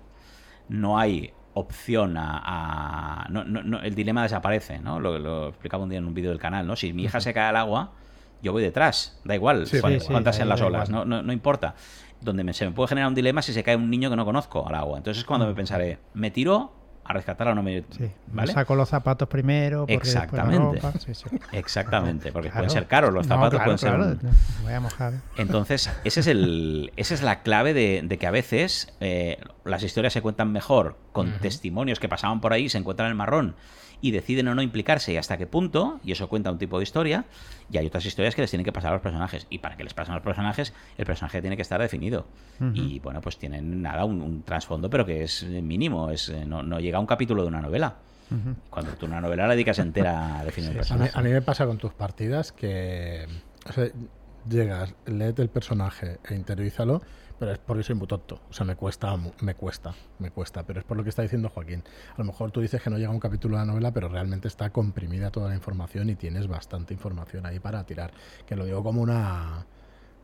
no hay opción a, a no, no, no, el dilema desaparece, ¿no? Lo, lo explicaba un día en un vídeo del canal, ¿no? Si mi hija se cae al agua, yo voy detrás, da igual sí, cuántas sí, sí, sean las olas, no, no, no importa. Donde me, se me puede generar un dilema si se cae un niño que no conozco al agua. Entonces es cuando me pensaré, ¿me tiro a rescatarla o no me sí, ¿vale? Me saco los zapatos primero. Exactamente. La ropa, sí, sí. Exactamente, porque claro, pueden ser caros los zapatos, no, claro, pueden ser. Claro. Un... Voy a mojar. Entonces, ese es el, esa es la clave de, de que a veces eh, las historias se cuentan mejor con uh-huh. testimonios que pasaban por ahí, se encuentran en el marrón y deciden o no implicarse y hasta qué punto, y eso cuenta un tipo de historia, y hay otras historias que les tienen que pasar a los personajes, y para que les pasen a los personajes, el personaje tiene que estar definido, uh-huh. y bueno, pues tienen nada, un, un trasfondo, pero que es mínimo, es no, no llega a un capítulo de una novela, uh-huh. cuando tú una novela la dedicas entera a definir sí, el personaje. A mí, a mí me pasa con tus partidas que, o sea, llegas, léete el personaje e interiorízalo, pero es porque soy muy tonto. O sea, me cuesta, me cuesta, me cuesta, pero es por lo que está diciendo Joaquín. A lo mejor tú dices que no llega un capítulo de la novela, pero realmente está comprimida toda la información y tienes bastante información ahí para tirar. Que lo digo como una...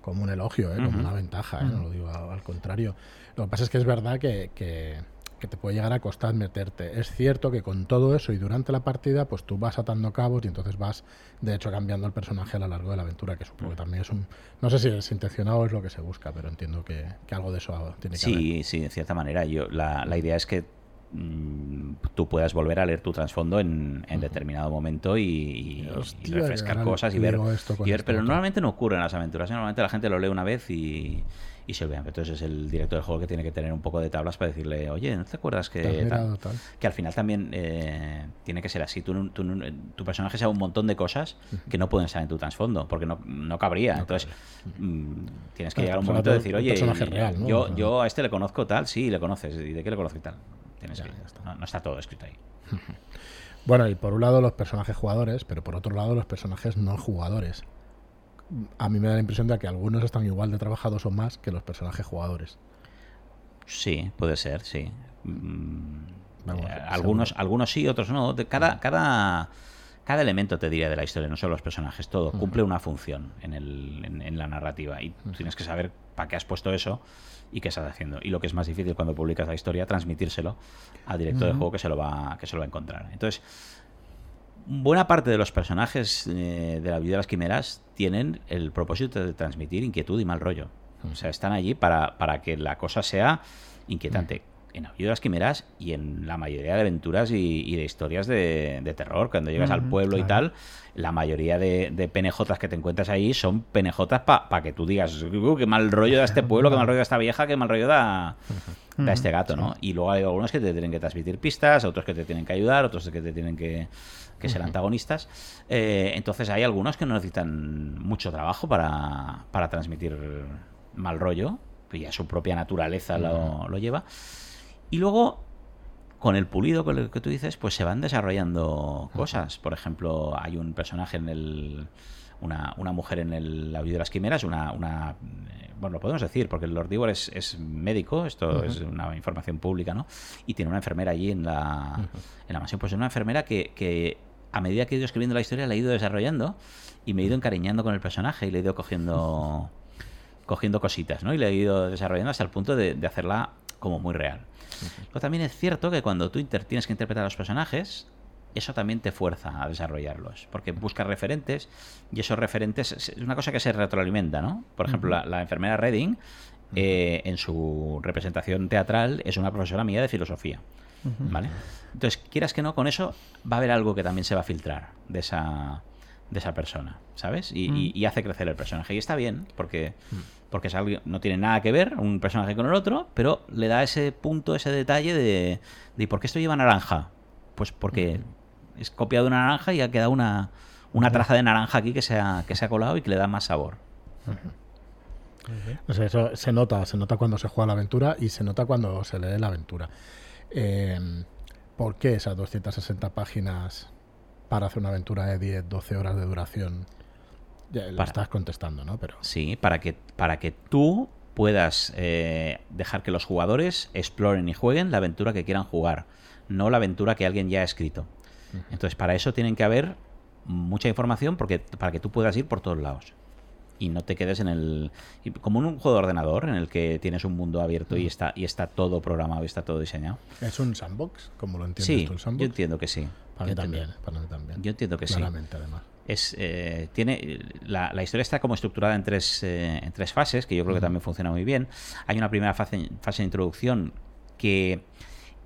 como un elogio, ¿eh? Uh-huh. Como una ventaja, ¿eh? Uh-huh. No lo digo al contrario. Lo que pasa es que es verdad que, que, que te puede llegar a costar meterte. Es cierto que con todo eso y durante la partida, pues tú vas atando cabos y entonces vas, de hecho, cambiando el personaje a lo largo de la aventura, que supongo que también es un... No sé si es intencionado o es lo que se busca, pero entiendo que, que algo de eso tiene que sí, haber. Sí, sí, de cierta manera. Yo, la, la idea es que mmm, tú puedas volver a leer tu trasfondo en, en uh-huh. determinado momento y, y, Hostia, y refrescar cosas y ver, y ver pero normalmente no ocurre en las aventuras, normalmente la gente lo lee una vez y, y se olvidan. Entonces es el director del juego que tiene que tener un poco de tablas para decirle, oye, ¿no te acuerdas que ¿Te mirado, tal? Que al final también eh, tiene que ser así, tú, tú, tu personaje sabe un montón de cosas que no pueden estar en tu trasfondo porque no, no cabría, no entonces cabría. Mm, tienes que pero, llegar a un momento de decir, oye, real, ¿no? yo, yo a este le conozco tal, sí, le conoces, ¿y de qué le conozco y tal? Tienes ya, que, ya está. No, no está todo escrito ahí. Bueno, y por un lado los personajes jugadores, pero por otro lado los personajes no jugadores. A mí me da la impresión de que algunos están igual de trabajados o más que los personajes jugadores. Sí, puede ser, sí. Vamos, eh, algunos, algunos sí, otros no. Cada, uh-huh. cada, cada elemento, te diría, de la historia, no solo los personajes, todo uh-huh. cumple una función en, el, en, en la narrativa y uh-huh. tienes que saber para qué has puesto eso y qué estás haciendo. Y lo que es más difícil cuando publicas la historia, transmitírselo al director uh-huh. del juego que se lo va, que se lo va a encontrar. Entonces, buena parte de los personajes eh, de la Viuda de las Quimeras tienen el propósito de transmitir inquietud y mal rollo. Uh-huh. O sea, están allí para, para que la cosa sea inquietante. Uh-huh. En la Viuda de las Quimeras y en la mayoría de aventuras y, y de historias de, de terror, cuando llegas uh-huh, al pueblo claro. y tal, la mayoría de, de penejotas que te encuentras ahí son penejotas para pa que tú digas, qué mal rollo da este pueblo, qué mal rollo da esta vieja, qué mal rollo da, uh-huh. da este gato, ¿no? Y luego hay algunos que te tienen que transmitir pistas, otros que te tienen que ayudar, otros que te tienen que, que uh-huh. ser antagonistas. Eh, entonces hay algunos que no necesitan mucho trabajo para, para transmitir mal rollo, que ya su propia naturaleza uh-huh. lo, lo lleva. Y luego, con el pulido con el que tú dices, pues se van desarrollando cosas. Por ejemplo, hay un personaje en el... Una, una mujer en el La Viuda de las Quimeras, una, una... Bueno, lo podemos decir, porque el Lord Dewar es, es médico, esto uh-huh. es una información pública, ¿no? Y tiene una enfermera allí en la, uh-huh. en la mansión. Pues es una enfermera que, que a medida que he ido escribiendo la historia la he ido desarrollando y me he ido encariñando con el personaje y le he ido cogiendo, cogiendo cositas, ¿no? Y le he ido desarrollando hasta el punto de, de hacerla como muy real. Uh-huh. Pero también es cierto que cuando tú inter- tienes que interpretar a los personajes, eso también te fuerza a desarrollarlos, porque buscas referentes y esos referentes es una cosa que se retroalimenta, ¿no? Por ejemplo, uh-huh. la, la enfermera Redding, eh, uh-huh. en su representación teatral, es una profesora mía de filosofía, uh-huh. ¿vale? Entonces, quieras que no, con eso va a haber algo que también se va a filtrar de esa, de esa persona, ¿sabes? Y, uh-huh. y, y hace crecer el personaje. Y está bien, porque... Uh-huh. Porque es algo, no tiene nada que ver un personaje con el otro, pero le da ese punto, ese detalle de, de ¿por qué esto lleva naranja? Pues porque uh-huh. es copiado una naranja y ha quedado una, una uh-huh. traza de naranja aquí que se ha, que se ha colado y que le da más sabor. Uh-huh. Uh-huh. O sea, eso se nota, se nota cuando se juega la aventura y se nota cuando se lee la aventura. Eh, ¿Por qué esas doscientas sesenta páginas para hacer una aventura de diez doce horas de duración? Ya, lo para, estás contestando, ¿no? Pero... Sí, para que, para que tú puedas eh, dejar que los jugadores exploren y jueguen la aventura que quieran jugar, no la aventura que alguien ya ha escrito. Uh-huh. Entonces, para eso tienen que haber mucha información porque para que tú puedas ir por todos lados y no te quedes en el... Como en un juego de ordenador en el que tienes un mundo abierto uh-huh. y está y está todo programado y está todo diseñado. ¿Es un sandbox? ¿Cómo lo entiendes sí, tú el sandbox? Sí, yo entiendo que sí. Para mí también, para mí también. Yo entiendo que claramente, sí. además. Es, eh, tiene, la, la historia está como estructurada en tres, eh, en tres fases, que yo creo que también funciona muy bien. Hay una primera fase, fase de introducción que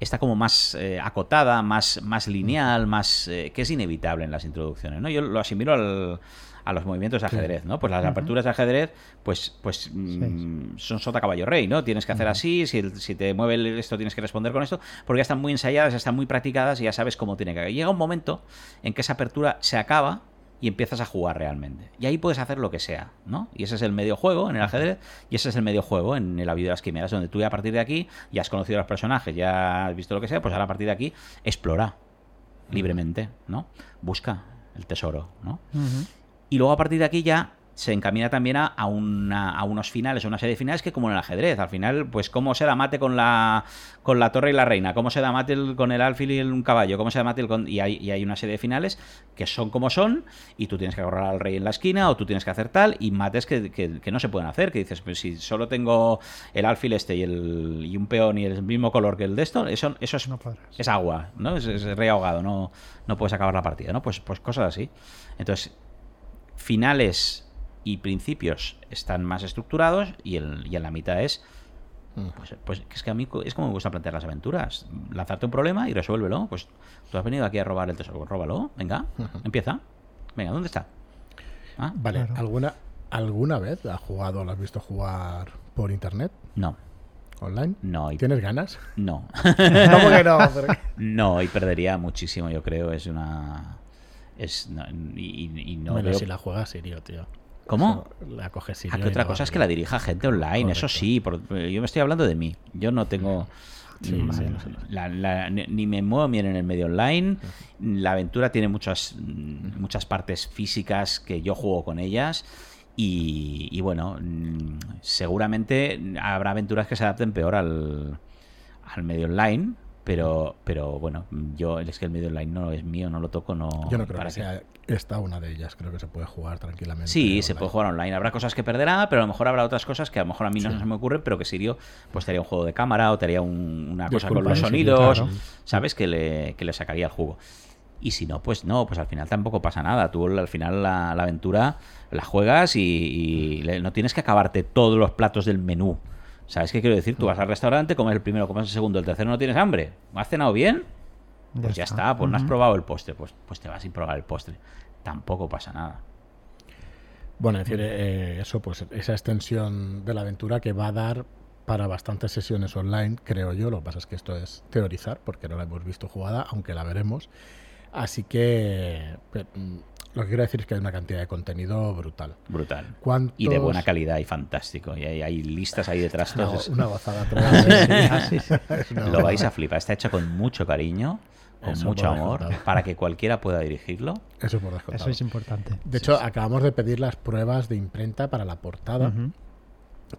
está como más eh, acotada, más, más lineal, más eh, que es inevitable en las introducciones, ¿no? Yo lo asimilo al, a los movimientos de ajedrez, ¿no? Pues las uh-huh. aperturas de ajedrez pues, pues mm, son sota caballo rey, ¿no? Tienes que hacer uh-huh. así, si, si te mueve el, esto tienes que responder con esto, porque ya están muy ensayadas, ya están muy practicadas y ya sabes cómo tiene que haber. Llega un momento en que esa apertura se acaba y empiezas a jugar realmente. Y ahí puedes hacer lo que sea, ¿no? Y ese es el medio juego en el ajedrez, y ese es el medio juego en el La Viuda de las Quimeras, donde tú ya a partir de aquí ya has conocido a los personajes, ya has visto lo que sea, pues ahora a partir de aquí explora libremente, ¿no? Busca el tesoro, ¿no? Uh-huh. Y luego a partir de aquí ya se encamina también a, a, una, a unos finales, a una serie de finales que como en el ajedrez, al final, pues cómo se da mate con la con la torre y la reina, cómo se da mate el, con el alfil y el, un caballo, cómo se da mate el, con, y, hay, y hay una serie de finales que son como son, y tú tienes que agarrar al rey en la esquina, o tú tienes que hacer tal, y mates que, que, que no se pueden hacer, que dices, pues si solo tengo el alfil este y, el, y un peón y el mismo color que el de esto, eso, eso es, no es agua, ¿no? Es, es rey ahogado, no, no puedes acabar la partida, ¿no? Pues, pues cosas así. Entonces, finales y principios están más estructurados y, el, y en la mitad es pues, pues es que a mí es como me gusta plantear las aventuras, lanzarte un problema y resuélvelo. Pues tú has venido aquí a robar el tesoro, róbalo, venga, uh-huh. empieza, venga, ¿dónde está? ¿Ah? Vale, claro. ¿Alguna, ¿alguna vez has jugado o la has visto jugar por internet? No. ¿Online? No. Y... ¿Tienes ganas? No. ¿Cómo que no? No, y perdería muchísimo, yo creo, es una... Es, no, y, y no bueno, veo... si la juegas serio, tío. ¿Cómo? Eso, la coges serio. ¿A qué otra no cosa es que la dirija gente online? Correcto. Eso sí, por, yo me estoy hablando de mí. Yo no tengo... Sí, ni, sí, sí. La, la, ni me muevo bien en el medio online. La aventura tiene muchas, muchas partes físicas que yo juego con ellas. Y, y bueno, seguramente habrá aventuras que se adapten peor al, al medio online. Pero, pero bueno, yo es que el medio online no es mío, no lo toco, no. Yo no creo para que sea esta una de ellas, creo que se puede jugar tranquilamente. Sí, online. Se puede jugar online. Habrá cosas que perderá, pero a lo mejor habrá otras cosas que a lo mejor a mí no sí. se me ocurren, pero que Sirio pues te haría un juego de cámara o te haría un, una Disculpa, cosa con los sonidos, sí, claro. ¿sabes? Que le, que le sacaría el jugo. Y si no, pues no, pues al final tampoco pasa nada. Tú al final la, la aventura la juegas y, y le, no tienes que acabarte todos los platos del menú. ¿Sabes qué quiero decir? Tú vas al restaurante, comes el primero, comes el segundo, el tercero, no tienes hambre. ¿Has cenado bien? Pues ya, ya está. está, pues no has probado el postre. Pues, pues te vas sin probar el postre. Tampoco pasa nada. Bueno, es decir, eh, eso, pues esa extensión de la aventura que va a dar para bastantes sesiones online, creo yo. Lo que pasa es que esto es teorizar, porque no la hemos visto jugada, aunque la veremos. Así que... Pero, lo que quiero decir es que hay una cantidad de contenido brutal. Brutal. ¿Cuántos... Y de buena calidad y fantástico. Y hay, hay listas ahí detrás. No, es... Una bazada atrás. Sí, sí. No. Lo vais a flipar. Está hecho con mucho cariño, con Eso mucho amor, descontado. Para que cualquiera pueda dirigirlo. Eso por descontado. Eso es importante. De hecho, sí, sí. acabamos de pedir las pruebas de imprenta para la portada, uh-huh.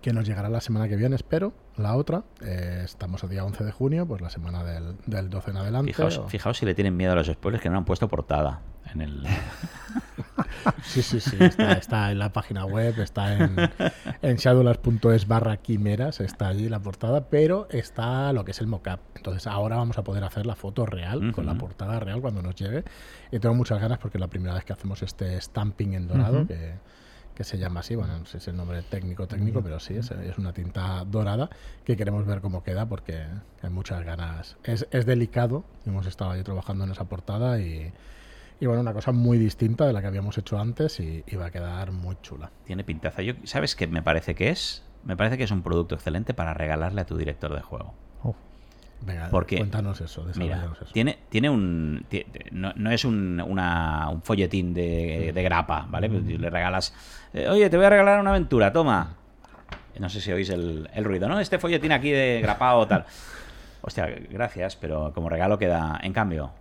que nos llegará la semana que viene, espero. La otra. Eh, estamos el día once de junio, pues la semana del, del doce en adelante. Fijaos, o... fijaos si le tienen miedo a los spoilers que no han puesto portada. En el... Sí, sí, sí, está, está en la página web, está en, en shadowlands.es barra quimeras, está allí la portada, pero está lo que es el mockup. Entonces ahora vamos a poder hacer la foto real, uh-huh. con la portada real cuando nos llegue. Y tengo muchas ganas porque es la primera vez que hacemos este stamping en dorado, uh-huh. que, que se llama así, bueno, no sé si es el nombre técnico técnico, uh-huh. pero sí, es, es una tinta dorada que queremos ver cómo queda porque hay muchas ganas. Es, es delicado, hemos estado ahí trabajando en esa portada y... Y bueno, una cosa muy distinta de la que habíamos hecho antes y, y va a quedar muy chula. Tiene pintaza. Yo, ¿sabes qué me parece que es? Me parece que es un producto excelente para regalarle a tu director de juego. Oh. Venga, porque, cuéntanos eso, desarrollanos eso. Tiene, tiene un... Tiene, no, no es un, una, un folletín de, de grapa, ¿vale? Mm. Le regalas... Eh, Oye, te voy a regalar una aventura, toma. No sé si oís el, el ruido, ¿no? Este folletín aquí de grapado o tal. Hostia, gracias, pero como regalo queda... En cambio,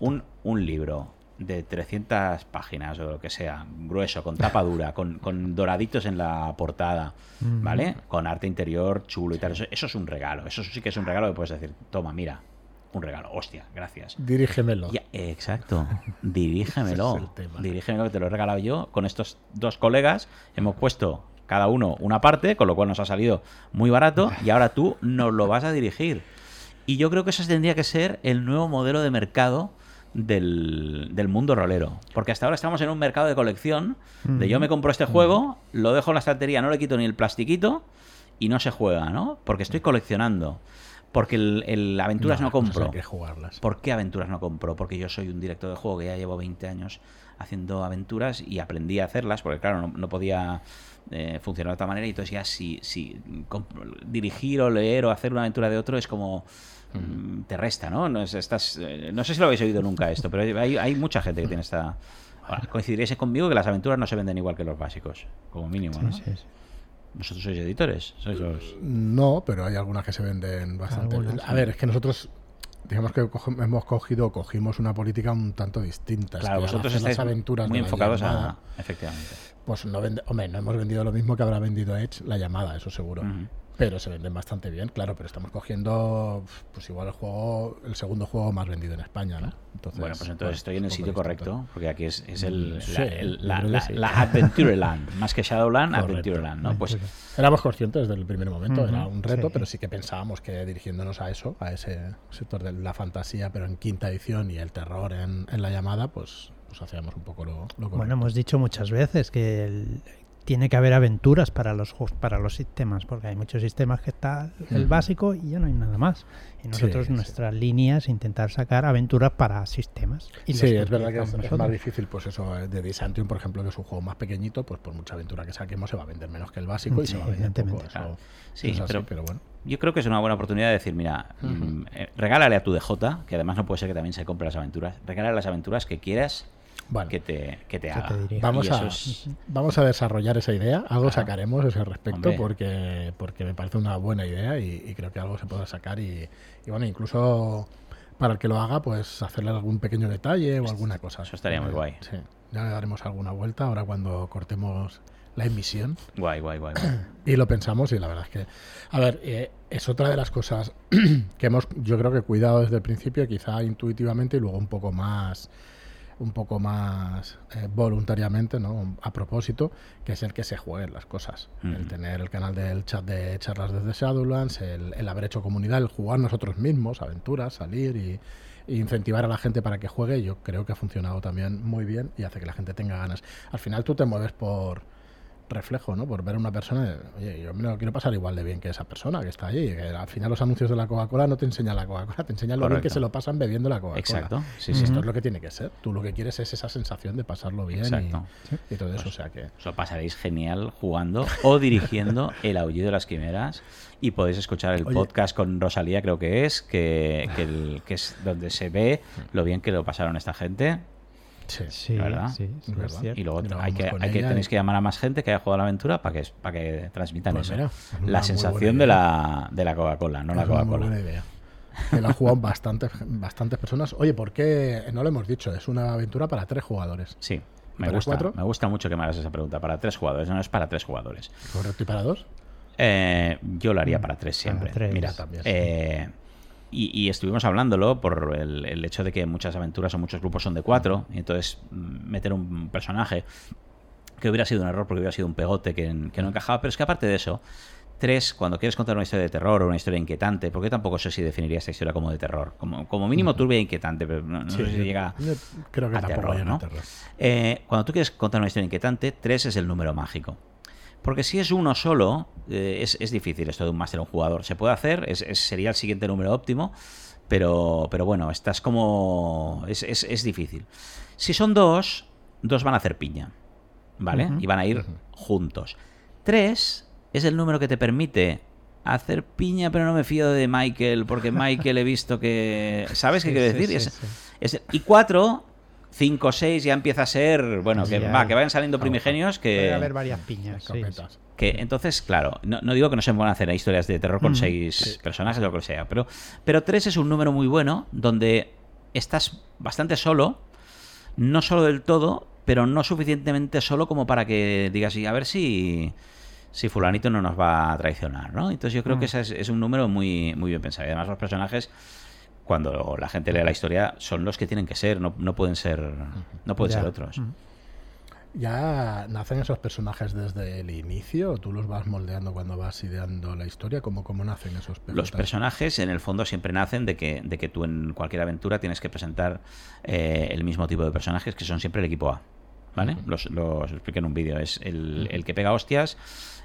un, un libro... de trescientas páginas o lo que sea, grueso, con tapa dura, con, con doraditos en la portada, ¿vale? Con arte interior chulo y tal. Eso, eso es un regalo. Eso sí que es un regalo que puedes decir, toma, mira, un regalo. Hostia, gracias. Dirígemelo. Ya, exacto. Dirígemelo. Ese es el tema. Dirígemelo, que te lo he regalado yo. Con estos dos colegas hemos puesto cada uno una parte, con lo cual nos ha salido muy barato y ahora tú nos lo vas a dirigir. Y yo creo que eso tendría que ser el nuevo modelo de mercado Del, del mundo rolero, porque hasta ahora estamos en un mercado de colección de yo me compro este juego, lo dejo en la estantería, no le quito ni el plastiquito y no se juega, ¿no? Porque estoy coleccionando, porque el, el aventuras no, no compro. Hay que jugarlas. ¿Por qué aventuras no compro? Porque yo soy un director de juego que ya llevo veinte años haciendo aventuras y aprendí a hacerlas, porque claro, no, no podía eh, funcionar de otra manera, y entonces ya si, si compro, dirigir o leer o hacer una aventura de otro es como... te resta, ¿no? No, es, estás, no sé si lo habéis oído nunca esto, pero hay, hay mucha gente que tiene esta... Bueno, coincidiréis conmigo que las aventuras no se venden igual que los básicos, como mínimo, ¿no? Sí, sí, sí. ¿Vosotros sois editores? ¿Sois los... No, pero hay algunas que se venden bastante. Algunas, a ver, es que nosotros... Digamos que coge, hemos cogido cogimos una política un tanto distinta. Claro, es que vosotros estáis las aventuras muy enfocados a... Efectivamente. Pues no vende, hombre, no hemos vendido lo mismo que habrá vendido Edge La Llamada, eso seguro. Uh-huh. Pero se venden bastante bien, claro, pero estamos cogiendo pues igual el juego, el segundo juego más vendido en España, ¿no? Entonces, bueno, pues entonces pues, estoy en el sitio correcto, distinto. Porque aquí es, es el, sí, la, el, la, la, sí. la Adventureland, más que Shadowland, correcto. Adventureland, ¿no? Pues éramos conscientes desde el primer momento, uh-huh, era un reto, sí. pero sí que pensábamos que dirigiéndonos a eso, a ese sector de la fantasía, pero en quinta edición y el terror en, en La Llamada, pues, pues hacíamos un poco lo, lo correcto. Bueno, hemos dicho muchas veces que el... tiene que haber aventuras para los para los sistemas, porque hay muchos sistemas que está el básico y ya no hay nada más. Y nosotros sí, nuestra sí. línea es intentar sacar aventuras para sistemas. Y sí, es verdad que es, es más difícil, pues eso, de Disantium, por ejemplo, que es un juego más pequeñito, pues por mucha aventura que saquemos se va a vender menos que el básico y sí, se va a vender un poco, claro. eso, sí, eso pero, así, pero bueno. Yo creo que es una buena oportunidad de decir, mira, uh-huh. regálale a tu D J, que además no puede ser que también se compre las aventuras, regálale las aventuras que quieras. Bueno, que te, que te haga. Te vamos, a, es... vamos a desarrollar esa idea, algo claro. sacaremos ese respecto porque, porque me parece una buena idea y, y creo que algo se podrá sacar y, y bueno, incluso para el que lo haga, pues hacerle algún pequeño detalle o alguna cosa. Eso estaría muy sí. guay. Sí. Ya le daremos alguna vuelta ahora cuando cortemos la emisión. Guay, guay, guay. guay. Y lo pensamos y la verdad es que, a ver, eh, es otra de las cosas que hemos, yo creo que cuidado desde el principio, quizá intuitivamente y luego un poco más... un poco más eh, voluntariamente, ¿no? A propósito, que es el que se jueguen las cosas. Uh-huh. El tener el canal del chat de Charlas desde Shadowlands, el, el haber hecho comunidad, el jugar nosotros mismos, aventuras, salir y, y incentivar a la gente para que juegue, yo creo que ha funcionado también muy bien y hace que la gente tenga ganas. Al final tú te mueves por reflejo, ¿no? Por ver a una persona, oye, yo me lo quiero pasar igual de bien que esa persona que está allí. Que al final los anuncios de la Coca-Cola no te enseñan la Coca-Cola, te enseñan lo bien que se lo pasan bebiendo la Coca-Cola. Exacto. Sí, sí. Esto es lo que tiene que ser. Tú lo que quieres es esa sensación de pasarlo bien Exacto. y, y todo eso. Pues, o sea que... Os lo pasaréis genial jugando o dirigiendo El Aullido de las Quimeras y podéis escuchar el oye. podcast con Rosalía, creo que es, que, que, el, que es donde se ve lo bien que lo pasaron esta gente. Sí, sí, ¿verdad? sí, sí ¿verdad? Es y luego hay que, hay que tenéis y... que llamar a más gente que haya jugado la aventura para que para que transmitan pues eso. Mira, es la sensación de la de la Coca-Cola, no es la Coca-Cola. Buena idea. Que la juegan bastantes bastantes personas. Oye, ¿por qué no lo hemos dicho? Es una aventura para tres jugadores. Sí. Me gusta, cuatro? me gusta mucho que me hagas esa pregunta. Para tres jugadores, no es para tres jugadores. Correcto, ¿y para dos? Eh, yo lo haría para tres siempre. Para tres. Mira, también. Sí. Eh, Y, y estuvimos hablándolo por el, el hecho de que muchas aventuras o muchos grupos son de cuatro, y entonces meter un personaje que hubiera sido un error porque hubiera sido un pegote que, que no encajaba, pero es que aparte de eso, tres, cuando quieres contar una historia de terror o una historia inquietante, porque tampoco sé si definiría esta historia como de terror, como, como mínimo turbia e inquietante, pero no, no sí, sé si llega creo que a terror, ¿no? terror. Eh, cuando tú quieres contar una historia inquietante, tres es el número mágico. Porque si es uno solo, eh, es, es difícil esto de un máster a un jugador. Se puede hacer, es, es, sería el siguiente número óptimo, pero, pero bueno, estás como... Es, es, es difícil. Si son dos, dos van a hacer piña, ¿vale? Uh-huh. Y van a ir uh-huh. juntos. Tres es el número que te permite hacer piña, pero no me fío de Michael, porque Michael he visto que... ¿Sabes sí, qué quiero decir? Sí, sí, es, sí. Es, y cuatro... cinco o seis ya empieza a ser, bueno, sí, que, va, que vayan saliendo primigenios. Que puede haber varias piñas. Sí, que, entonces, claro, no, no digo que no se puedan hacer historias de terror con mm, seis sí. personajes o lo que sea, pero, pero tres es un número muy bueno donde estás bastante solo, no solo del todo, pero no suficientemente solo como para que digas, y a ver si... si fulanito no nos va a traicionar, ¿no? Entonces yo creo mm. que ese es, es un número muy, muy bien pensado. Y además los personajes... cuando la gente lee la historia son los que tienen que ser, no, no pueden ser no pueden ya. ser otros. ¿Ya nacen esos personajes desde el inicio o tú los vas moldeando cuando vas ideando la historia? ¿Cómo, cómo nacen esos personajes? Los personajes en el fondo siempre nacen de que, de que tú en cualquier aventura tienes que presentar eh, el mismo tipo de personajes que son siempre el equipo A, ¿vale? Uh-huh. Los, los expliqué en un vídeo, es el, el que pega hostias,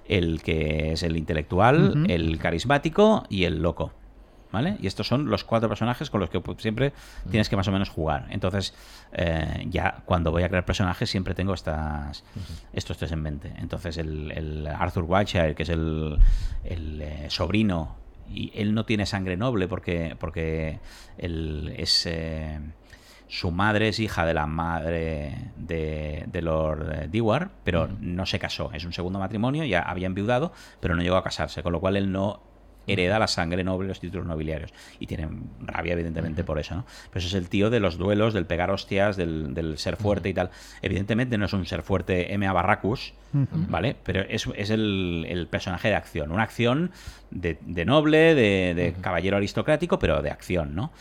el que es el intelectual, uh-huh. el carismático y el loco. ¿Vale? Y estos son los cuatro personajes con los que siempre tienes que más o menos jugar. Entonces, eh, ya cuando voy a crear personajes siempre tengo estas uh-huh. estos tres en mente. Entonces, el, el Arthur Wiltshire, que es el, el eh, sobrino, y él no tiene sangre noble porque, porque él es, eh, su madre es hija de la madre de, de Lord Dewar, pero uh-huh. no se casó. Es un segundo matrimonio, ya había enviudado, pero no llegó a casarse, con lo cual él no... hereda la sangre noble, los títulos nobiliarios. Y tienen rabia, evidentemente, por eso, ¿no? Pero ese es el tío de los duelos, del pegar hostias, del, del ser fuerte y tal. Evidentemente no es un ser fuerte M A Barracus, ¿vale? Pero es, es el, el personaje de acción. Una acción de, de noble, de, de caballero aristocrático, pero de acción, ¿no?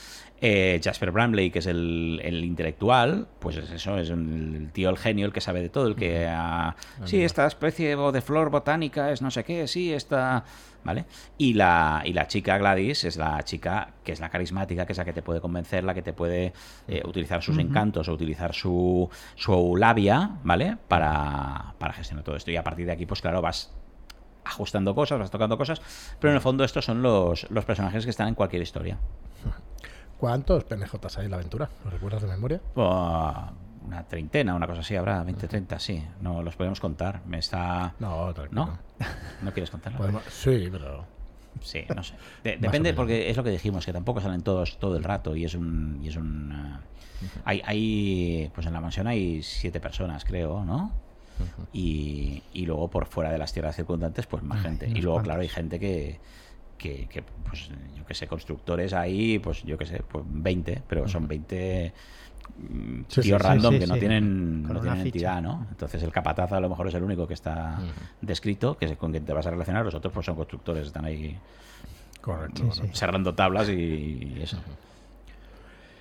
Eh, Jasper Bramley, que es el, el intelectual, pues es eso, es un, el tío, el genio, el que sabe de todo, el que... Ah, sí, esta especie de flor botánica es no sé qué, sí, esta... ¿Vale? Y la, y la chica Gladys es la chica que es la carismática, que es la que te puede convencer, la que te puede eh, utilizar sus uh-huh. encantos o utilizar su, su labia, ¿vale? Para, para gestionar todo esto. Y a partir de aquí, pues claro, vas ajustando cosas, vas tocando cosas, pero en el fondo estos son los, los personajes que están en cualquier historia. ¿Cuántos P N Js hay en la aventura? ¿Los recuerdas de memoria? Oh, una treintena, una cosa así, habrá veinte, treinta, sí. No los podemos contar. Me está... No, tranquilo. ¿No? ¿No quieres contarlo? Podemos... Sí, pero... Sí, no sé. De- depende, porque es lo que dijimos, que tampoco salen todos todo el rato y es un... Y es un uh-huh. hay, hay... Pues en la mansión hay siete personas, creo, ¿no? Uh-huh. Y, y luego por fuera de las tierras circundantes, pues más uh-huh. gente. Y luego, claro, hay gente que... Que, que, pues, yo que sé, constructores ahí, pues, yo que sé, pues veinte, pero son veinte sí, tíos sí, random sí, sí, que no sí. tienen, no tienen entidad, ¿no? Entonces el capataz a lo mejor es el único que está uh-huh. descrito, que es con quien te vas a relacionar, los otros pues son constructores, están ahí correcto, sí, ¿no? sí. cerrando tablas y, y eso.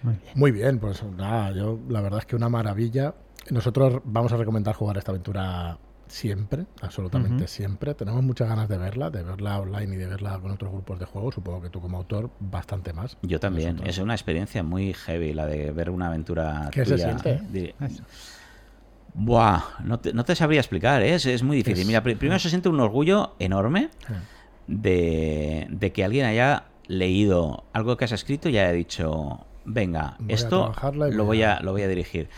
Muy bien. Muy bien, pues nada, yo la verdad es que una maravilla. Nosotros vamos a recomendar jugar esta aventura siempre, absolutamente uh-huh. siempre. Tenemos muchas ganas de verla, de verla online y de verla con otros grupos de juegos. Supongo que tú como autor bastante más. Yo también. Nosotros. Es una experiencia muy heavy la de ver una aventura ¿Qué tuya. Se siente? Dir- Buah, no te, no te sabría explicar, ¿eh? es, es muy difícil. Es... Mira, primero se siente un orgullo enorme de, de que alguien haya leído algo que has escrito y haya dicho, venga, voy esto lo mira. voy a lo voy a dirigir.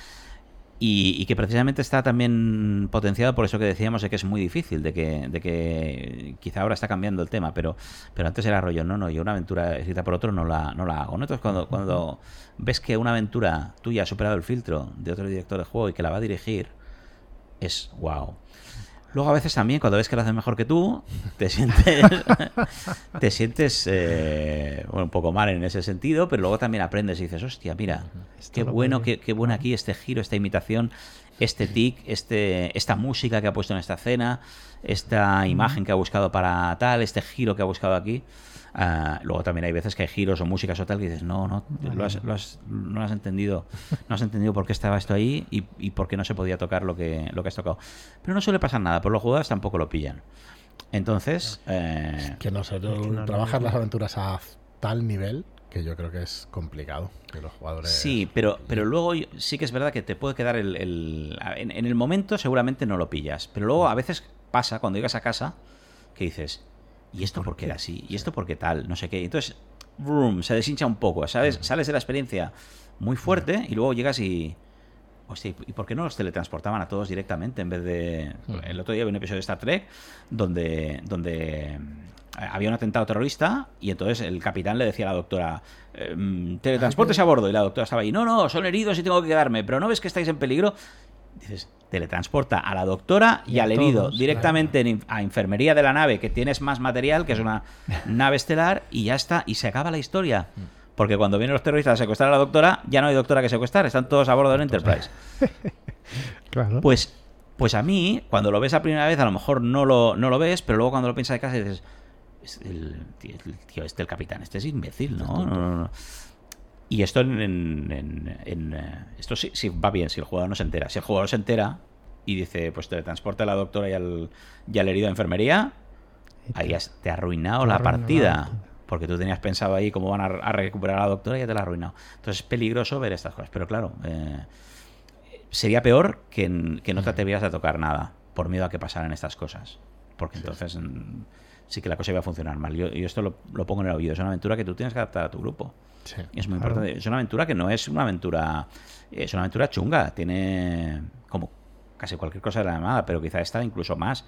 Y, y que precisamente está también potenciado por eso que decíamos de que es muy difícil, de que, de que quizá ahora está cambiando el tema, pero, pero antes era rollo, no, no, yo una aventura escrita por otro no la, no la hago, ¿no? Entonces cuando, cuando ves que una aventura tuya ha superado el filtro de otro director de juego y que la va a dirigir, es wow. Luego a veces también cuando ves que lo hacen mejor que tú, te sientes te sientes eh, bueno, un poco mal en ese sentido, pero luego también aprendes y dices, hostia, mira, Esto qué bueno, qué, qué bueno aquí este giro, esta imitación, este tic, este esta música que ha puesto en esta escena, esta imagen que ha buscado para tal, este giro que ha buscado aquí. Uh, luego también hay veces que hay giros o músicas o tal que dices, no, no, lo has, lo has, no has entendido, no has entendido por qué estaba esto ahí y, y por qué no se podía tocar lo que, lo que has tocado. Pero no suele pasar nada, por los jugadores tampoco lo pillan. Entonces... Eh, es que no sé, yo, no, trabajar no, no, las aventuras a tal nivel que yo creo que es complicado que los jugadores... Sí, pero, pero luego sí que es verdad que te puede quedar el... el en, en el momento seguramente no lo pillas, pero luego a veces pasa cuando llegas a casa que dices... ¿Y esto por qué era así? ¿Y esto por qué tal? No sé qué. Entonces, vroom, se deshincha un poco, ¿sabes? Sales de la experiencia muy fuerte y luego llegas y... Hostia, ¿y por qué no los teletransportaban a todos directamente en vez de...? El otro día vi un episodio de Star Trek donde, donde había un atentado terrorista y entonces el capitán le decía a la doctora, eh, teletransportes a bordo. Y la doctora estaba ahí, no, no, son heridos y tengo que quedarme, pero ¿no ves que estáis en peligro? Dices, teletransporta a la doctora y, y al herido todos, directamente claro. a enfermería de la nave, que tienes más material, que es una nave estelar, y ya está, y se acaba la historia. Porque cuando vienen los terroristas a secuestrar a la doctora, ya no hay doctora que secuestrar, están todos a bordo del Enterprise. Claro. Pues, pues a mí, cuando lo ves a primera vez, a lo mejor no lo, no lo ves, pero luego cuando lo piensas de casa dices, el tío, el tío este, el capitán, este es imbécil, ¿no? No, no, no. Y esto en, en, en, en esto sí, sí va bien si el jugador no se entera. Si el jugador se entera y dice, pues te transporta a la doctora y al, y al herido a enfermería, ahí has, te ha arruinado te la arruinado partida. La porque tú tenías pensado ahí cómo van a, a recuperar a la doctora y ya te la ha arruinado. Entonces es peligroso ver estas cosas. Pero claro, eh, sería peor que, en, que no te atrevieras a tocar nada por miedo a que pasaran estas cosas. Porque sí, entonces sí. sí que la cosa iba a funcionar mal. Yo, yo esto lo, lo pongo en el oído. Es una aventura que tú tienes que adaptar a tu grupo. Sí, es muy claro. importante. Es una aventura que no es una aventura... Es una aventura chunga. Tiene como casi cualquier cosa de la llamada, pero quizá esta incluso más.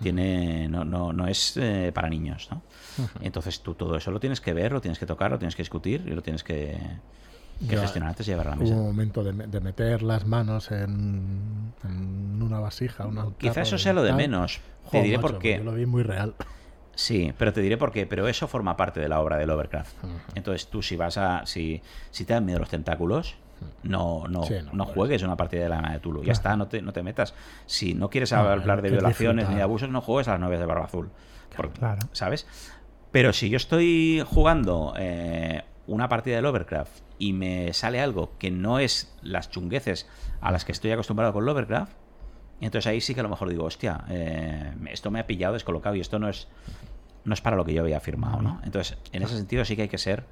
Tiene no no no es eh, para niños, ¿no? Uh-huh. Entonces tú todo eso lo tienes que ver, lo tienes que tocar, lo tienes que discutir y lo tienes que, que gestionar antes de llevar a la mesa. Hubo un momento de, de meter las manos en, en una vasija. Una quizá eso sea lo de menos. Te diré por qué. Yo lo vi muy real. Sí, pero te diré por qué, pero eso forma parte de la obra de Lovecraft. Uh-huh. Entonces tú si vas a... Si, si te dan miedo los tentáculos, no, no, sí, no, no juegues una partida de La Llamada de Cthulhu. Claro. Ya está, no te, no te metas. Si no quieres hablar claro, de violaciones ni de abusos, no juegues a Las Novias de Barba Azul. Porque, claro. ¿Sabes? Pero si yo estoy jugando eh, una partida de Lovecraft y me sale algo que no es las chungueces a las que estoy acostumbrado con Lovecraft, entonces ahí sí que a lo mejor digo, hostia, eh, esto me ha pillado descolocado y esto no es no es para lo que yo había firmado, ¿no? Entonces, en ese sentido sí que hay que ser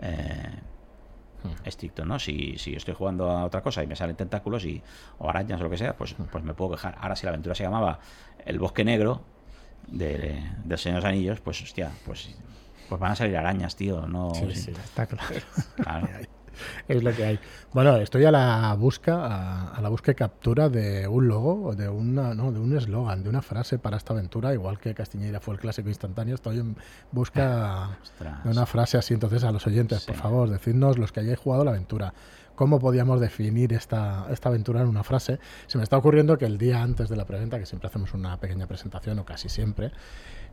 eh, estricto, ¿no? Si, si estoy jugando a otra cosa y me salen tentáculos y, o arañas o lo que sea, pues, pues me puedo quejar. Ahora, si la aventura se llamaba El Bosque Negro de, de Señor de los Anillos, pues hostia, pues... Pues van a salir arañas, tío. No, sí, sí, sí, está claro. claro. Es lo que hay. Bueno, estoy a la busca, a, a la busca y captura de un logo, de una, no, de un eslogan, de una frase para esta aventura, igual que Castiñeira fue el clásico instantáneo. Estoy en busca Ostras. de una frase así. Entonces, a los oyentes, sí. por favor, decidnos los que hayáis jugado la aventura. ¿Cómo podíamos definir esta, esta aventura en una frase? Se me está ocurriendo que el día antes de la preventa, que siempre hacemos una pequeña presentación, o casi siempre,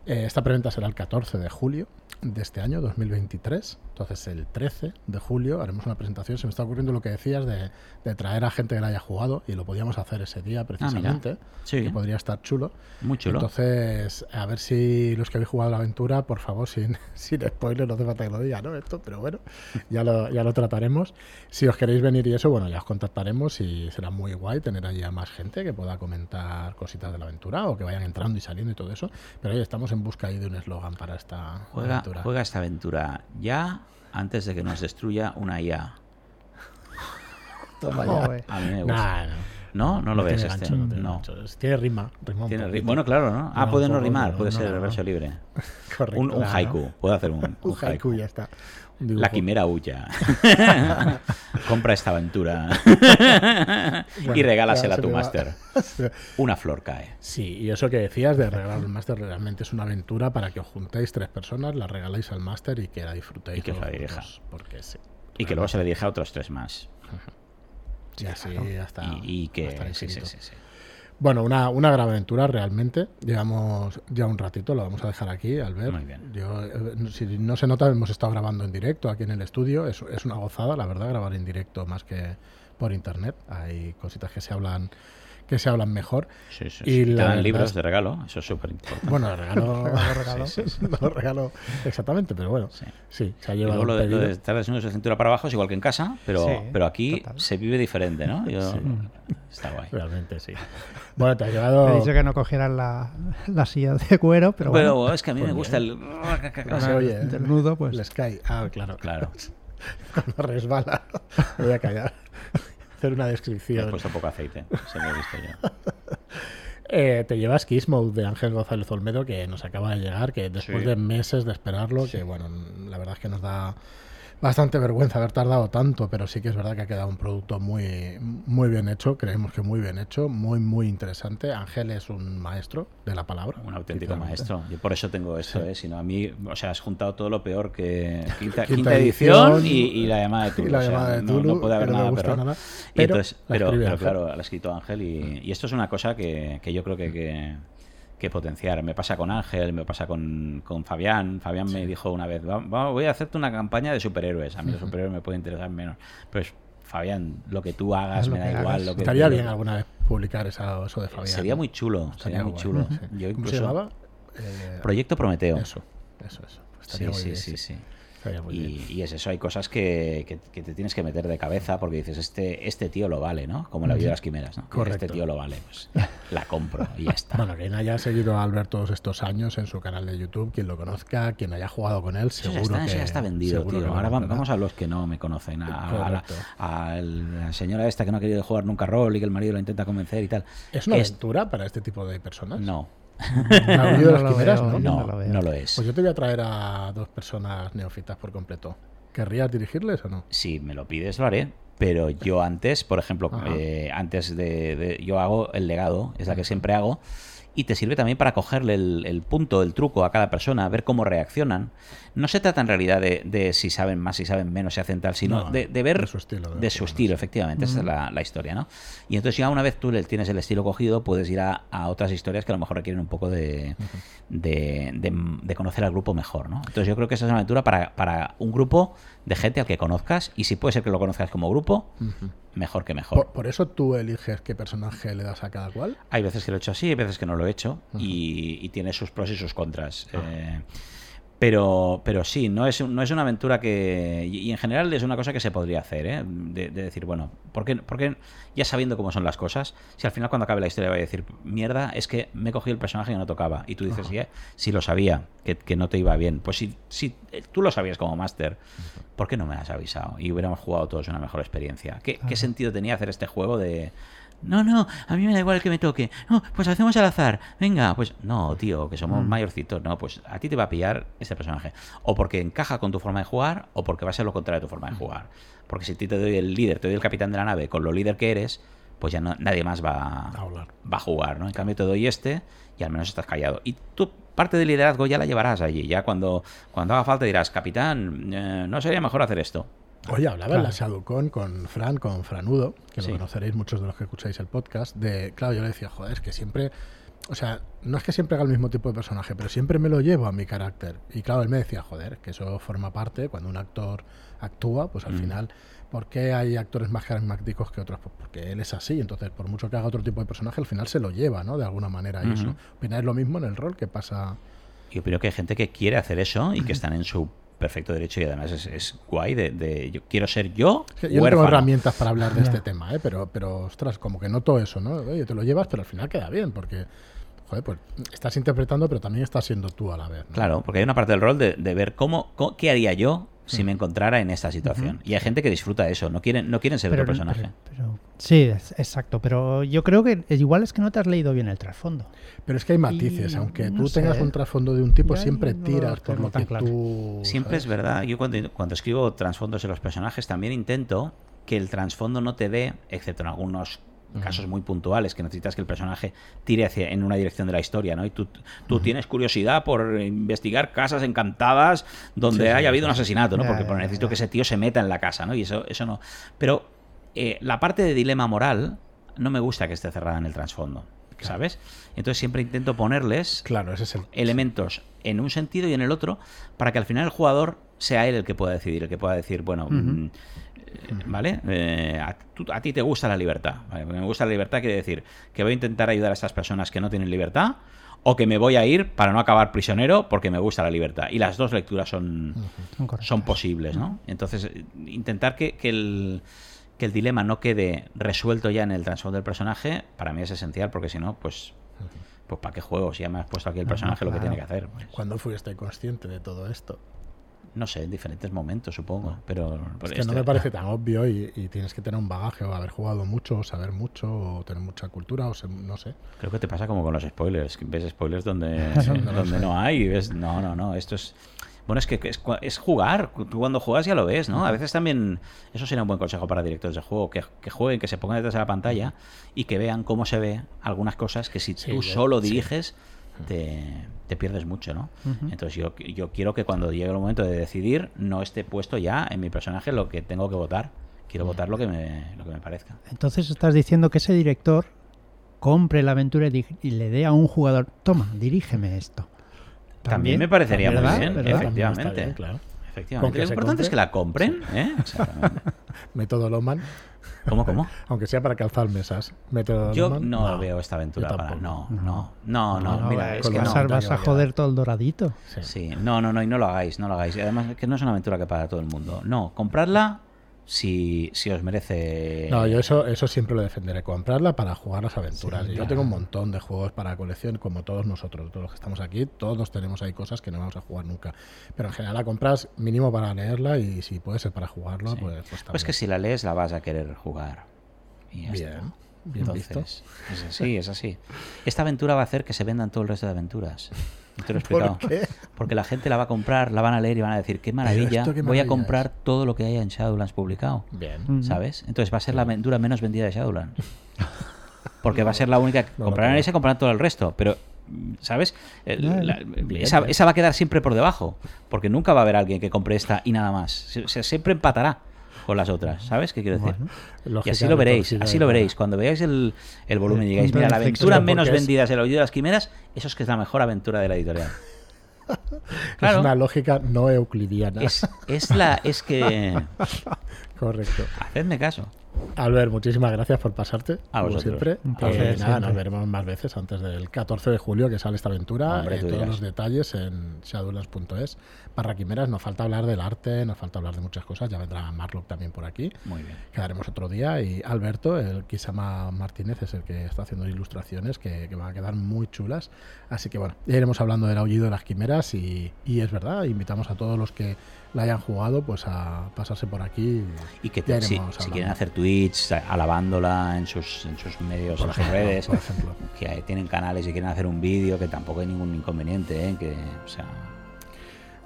eh, esta preventa será el catorce de julio de este año, dos mil veintitrés. Entonces, el trece de julio haremos una presentación. Se me está ocurriendo lo que decías de, de traer a gente que la haya jugado, y lo podíamos hacer ese día precisamente, ah, sí. que podría estar chulo. Muy chulo. Entonces, a ver si los que habéis jugado la aventura, por favor, sin, sin spoiler, no hace falta que lo diga, ¿no? Esto, pero bueno, ya lo, ya lo trataremos. Si os queréis venir y eso, bueno, ya os contactaremos y será muy guay tener allí a más gente que pueda comentar cositas de la aventura o que vayan entrando y saliendo y todo eso. Pero hoy estamos en busca ahí de un eslogan para esta juega, aventura. Juega esta aventura ya antes de que nos destruya una I A. Toma ya. A mí me gusta. Nah, no, no, no, no lo ves este. Gancho, no tiene, no. tiene rima. rima tiene rima. Bueno, claro, ¿no? Ah, no, puede no rimar, puede no, ser no, el verso no. libre. Correcto. Un, un haiku, ¿no? Puedo hacer un, un, un haiku. haiku. Ya está. Dibujo. La quimera huya. Compra esta aventura bueno, y regálasela claro, a tu máster. Una flor cae. Sí, y eso que decías de regalar al máster realmente es una aventura para que os juntéis tres personas, la regaláis al máster y que la disfrutéis. Y que la dirija. Porque sí, y que luego se la dirija a otros tres más. Sí, ya, sí, ¿no? hasta, y, y que hasta sí, sí, sí, sí. Bueno, una, una gran aventura realmente. Llevamos ya un ratito, lo vamos a dejar aquí, Albert. Muy bien. Yo, si no se nota, hemos estado grabando en directo aquí en el estudio. Es, es una gozada, la verdad, grabar en directo más que por internet. Hay cositas que se hablan que se hablan mejor. Sí, sí, y sí. Te dan libros es... de regalo, eso es súper importante. Bueno, de regalo, regalo, regalo, sí, sí, sí. No regalo exactamente, pero bueno. Sí, sí se ha llevado lo, lo de estar desnudos de cintura para abajo es igual que en casa, pero, sí, pero aquí total. se vive diferente, ¿no? Yo... Sí. Está guay. Realmente, sí. Bueno, te ha llevado... Te he dicho que no cogieran la, la silla de cuero, pero bueno. Pero es que a mí pues me gusta bien. el... No se oye, el nudo, pues... El Sky. Ah, claro, claro. Cuando resbala, me voy a callar. Hacer una descripción. He puesto poco aceite, se me ha visto ya. Eh, te llevas Kiss Mode de Ángel González Olmedo, que nos acaba de llegar, que después sí. de meses de esperarlo, sí. que bueno, la verdad es que nos da... Bastante vergüenza haber tardado tanto, pero sí que es verdad que ha quedado un producto muy, muy bien hecho, creemos que muy bien hecho, muy, muy interesante. Ángel es un maestro de la palabra. Un auténtico maestro. Yo por eso tengo esto, sí. ¿eh? Si no, a mí, o sea, has juntado todo lo peor que Quinta, quinta, quinta edición, edición y, y La Llamada de Cthulhu. Y La Llamada o sea, de Cthulhu, no, no puede haber nada peor. Nada, pero, entonces, pero, pero claro, lo ha escrito Ángel y, y esto es una cosa que, que yo creo que... que que potenciar. Me pasa con Ángel, me pasa con, con Fabián. Fabián sí. me dijo una vez, voy a hacerte una campaña de superhéroes. A mí los superhéroes me pueden interesar menos. Pues Fabián, lo que tú hagas me da igual. Lo que Estaría bien alguna vez publicar eso, eso de Fabián. Sería muy chulo. Sería muy chulo. Yo incluso, ¿cómo se llamaba? Eh, Proyecto Prometeo. Eso, eso, eso. Estaría sí, muy sí, bien, sí, sí, sí. Y, y es eso, hay cosas que, que, que te tienes que meter de cabeza porque dices, este este tío lo vale, ¿no? Como La Vida de las Quimeras, ¿no? Correcto. Este tío lo vale, pues la compro y ya está. Bueno, quien haya seguido a Albert todos estos años en su canal de YouTube, quien lo conozca, quien haya jugado con él, seguro eso está, que... Eso ya está vendido, tío. Ahora vamos, vamos a los que no me conocen, a, a, la, a la señora esta que no ha querido jugar nunca rol y que el marido la intenta convencer y tal. ¿Es una aventura es... para este tipo de personas? No. ¿El Aullido de las Quimeras? No, no, no, no lo es. Pues yo te voy a traer a dos personas neófitas por completo. ¿Querrías dirigirles o no? Si me lo pides, lo haré. Pero yo antes, por ejemplo, eh, antes de, de. Yo hago el legado, es la que siempre hago. y te sirve también para cogerle el, el punto, el truco a cada persona, ver cómo reaccionan. No se trata en realidad de, de si saben más, si saben menos, si hacen tal, sino no, de, de ver de su estilo, de de su estilo efectivamente. Mm. Esa es la, la historia, ¿no? Y entonces ya una vez tú tienes el estilo cogido, puedes ir a, a otras historias que a lo mejor requieren un poco de, uh-huh. de, de, de conocer al grupo mejor, ¿no? Entonces yo creo que esa es una aventura para, para un grupo de gente al que conozcas, y si puede ser que lo conozcas como grupo, uh-huh. mejor que mejor. Por, por eso tú eliges qué personaje le das a cada cual. Hay veces que lo he hecho así, hay veces que no lo he hecho, uh-huh. y, y tiene sus pros y sus contras. Uh-huh. Eh, pero, pero sí, no es, no es una aventura que... Y, y en general es una cosa que se podría hacer, ¿eh? De, de decir, bueno, ¿por qué, por qué ya sabiendo cómo son las cosas? Si al final cuando acabe la historia voy a decir, mierda, es que me he cogido el personaje que no tocaba. Y tú dices, uh-huh. yeah, si lo sabía, que, que no te iba bien. Pues si, si tú lo sabías como máster, uh-huh. ¿por qué no me has avisado? Y hubiéramos jugado todos una mejor experiencia. ¿Qué, uh-huh. ¿qué sentido tenía hacer este juego de... No, no, a mí me da igual el que me toque. No, pues hacemos al azar. Venga, pues no, tío, que somos mm. mayorcitos. No, pues a ti te va a pillar este personaje. O porque encaja con tu forma de jugar, o porque va a ser lo contrario de tu forma de jugar. Porque si te doy el líder, te doy el capitán de la nave, con lo líder que eres, pues ya no, nadie más va a, va a jugar, ¿no? En cambio te doy este y al menos estás callado. Y tú parte del liderazgo ya la llevarás allí. Ya cuando, cuando haga falta dirás, capitán, eh, ¿no sería mejor hacer esto? Oye, hablaba claro. en la ShadowCon con Fran, con Franudo, que lo sí. conoceréis muchos de los que escucháis el podcast, de, claro, yo le decía, joder, es que siempre, o sea, no es que siempre haga el mismo tipo de personaje, pero siempre me lo llevo a mi carácter. Y claro, él me decía, joder, que eso forma parte, cuando un actor actúa, pues al mm. final, ¿por qué hay actores más carismáticos que otros? Pues porque él es así, entonces, por mucho que haga otro tipo de personaje, al final se lo lleva, ¿no? De alguna manera, y mm-hmm. eso. ¿Opináis lo mismo en el rol que pasa? Yo creo que hay gente que quiere hacer eso y que están en su... perfecto derecho, y además es, es guay de, de yo quiero ser yo. Yo no tengo herramientas para hablar de este tema, ¿eh? pero, pero ostras, como que noto eso, ¿no? Oye, te lo llevas, pero al final queda bien, porque joder, pues estás interpretando, pero también estás siendo tú a la vez, ¿no? Claro, porque hay una parte del rol de, de ver cómo, cómo qué haría yo si sí. me encontrara en esta situación. Uh-huh. Y hay gente que disfruta de eso, no quieren, no quieren ser pero, otro personaje. Pero, pero, sí, es, exacto, pero yo creo que igual es que no te has leído bien el trasfondo. Pero es que hay matices, y, aunque no tú sé. tengas un trasfondo de un tipo, ya siempre no tiras lo por lo que claro. tú... Siempre ¿sabes? Es verdad, yo cuando, cuando escribo trasfondos en los personajes también intento que el trasfondo no te dé, excepto en algunos casos muy puntuales que necesitas que el personaje tire hacia en una dirección de la historia, ¿no? Y tú, tú uh-huh. tienes curiosidad por investigar casas encantadas donde sí, haya sí, habido sí. un asesinato, ¿no? Porque, porque necesito que ese tío se meta en la casa, ¿no? Y eso, eso no. Pero eh, la parte de dilema moral no me gusta que esté cerrada en el trasfondo, ¿sabes? Claro. Entonces siempre intento ponerles claro, ese es el... elementos en un sentido y en el otro para que al final el jugador sea él el que pueda decidir, el que pueda decir, bueno... Uh-huh. ¿Vale? Eh, a, tú, a ti te gusta la libertad. ¿Vale? Me gusta la libertad quiere decir que voy a intentar ayudar a estas personas que no tienen libertad o que me voy a ir para no acabar prisionero porque me gusta la libertad. Y las dos lecturas son, son posibles, ¿no? Entonces, intentar que, que, el, que el dilema no quede resuelto ya en el trasfondo del personaje, para mí es esencial porque si no, pues... Pues ¿para qué juego? Si ya me has puesto aquí el personaje no, claro. lo que tiene que hacer. Pues. ¿Cuándo fuiste consciente de todo esto? No sé, en diferentes momentos, supongo. Pero, pero es que este... no me parece tan obvio y, y tienes que tener un bagaje o haber jugado mucho o saber mucho o tener mucha cultura o se, no sé. Creo que te pasa como con los spoilers. Ves spoilers donde no, no, donde no hay y ves... No, no, no. Esto es... Bueno, es que es, es jugar. Tú cuando juegas ya lo ves, ¿no? A veces también... Eso sería un buen consejo para directores de juego. Que, que jueguen, que se pongan detrás de la pantalla y que vean cómo se ve algunas cosas que si sí, tú ya, solo diriges... Sí. Te, te pierdes mucho, ¿no? Uh-huh. Entonces yo, yo quiero que cuando llegue el momento de decidir no esté puesto ya en mi personaje lo que tengo que votar. Quiero uh-huh. votar lo que, me, lo que me parezca. Entonces estás diciendo que ese director compre la aventura y, y le dé a un jugador, toma, dirígeme esto. También, también me parecería muy bien, ¿verdad? Efectivamente. Bien, claro. Efectivamente. Lo importante compre? es que la compren. Sí. ¿Eh? Exactamente. Método Loman. ¿Cómo, cómo? Aunque sea para calzar mesas. Método Yo Loman. no, no veo esta aventura para... No, no, no, no. no, no mira, es que no, vas, vas a joder todo el doradito. Sí. sí, no, no, no, y no lo hagáis, no lo hagáis. Y además, que no es una aventura que para todo el mundo. No, comprarla... Si, si os merece... No, yo eso, eso siempre lo defenderé, comprarla para jugar las aventuras. Sí, yo tengo un montón de juegos para colección, como todos nosotros, todos los que estamos aquí, todos tenemos ahí cosas que no vamos a jugar nunca. Pero en general la compras mínimo para leerla y si puede ser para jugarla, sí. pues, pues también. Pues que si la lees la vas a querer jugar. Y ya Bien. Está. Bien Entonces, visto. Es así, es así. Esta aventura va a hacer que se vendan todo el resto de aventuras. Te lo he explicado. ¿Por qué? Porque la gente la va a comprar, la van a leer y van a decir, qué maravilla, qué maravilla voy a comprar es. todo lo que haya en Shadowlands publicado. Bien. ¿Sabes? Entonces va a ser la aventura menos vendida de Shadowlands. porque va a ser la única que no, comprarán no, no, esa y comprarán todo el resto, pero ¿sabes? El, la, esa, esa va a quedar siempre por debajo, porque nunca va a haber alguien que compre esta y nada más. O sea, siempre empatará con las otras, ¿sabes qué quiero decir? Bueno, y así lo veréis, así lo veréis. Cuando veáis el, el volumen y digáis, mira, la aventura menos es... vendida es El Aullido de las Quimeras, eso es que es la mejor aventura de la editorial. Claro. Es una lógica no euclidiana. Es, es la... es que... Correcto. Hacedme caso. Albert, muchísimas gracias por pasarte. A vosotros. Siempre. Un placer. Eh, nada, siempre. Nos veremos más veces antes del catorce de julio que sale esta aventura. Hombre, eh, todos dirás. Los detalles en shadowlands punto es. Barra Quimeras, nos falta hablar del arte, nos falta hablar de muchas cosas. Ya vendrá Marlock también por aquí. Muy bien. Quedaremos otro día. Y Alberto, el Kisama Martínez, es el que está haciendo ilustraciones que, que van a quedar muy chulas. Así que bueno, ya iremos hablando del Aullido de las Quimeras. Y, y es verdad, invitamos a todos los que la hayan jugado, pues a pasarse por aquí. Y que te, si, si quieren hacer tweets alabándola en sus, en sus medios, por en ejemplo, sus redes, por ejemplo. Que tienen canales y quieren hacer un vídeo, que tampoco hay ningún inconveniente, ¿eh? Que, o sea...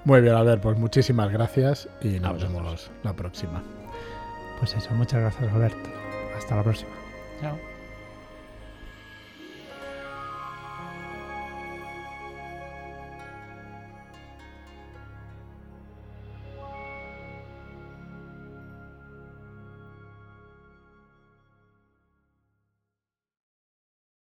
Muy bien, Albert, pues muchísimas gracias y nos vemos la próxima. Pues eso, muchas gracias, Alberto. Hasta la próxima. Chao.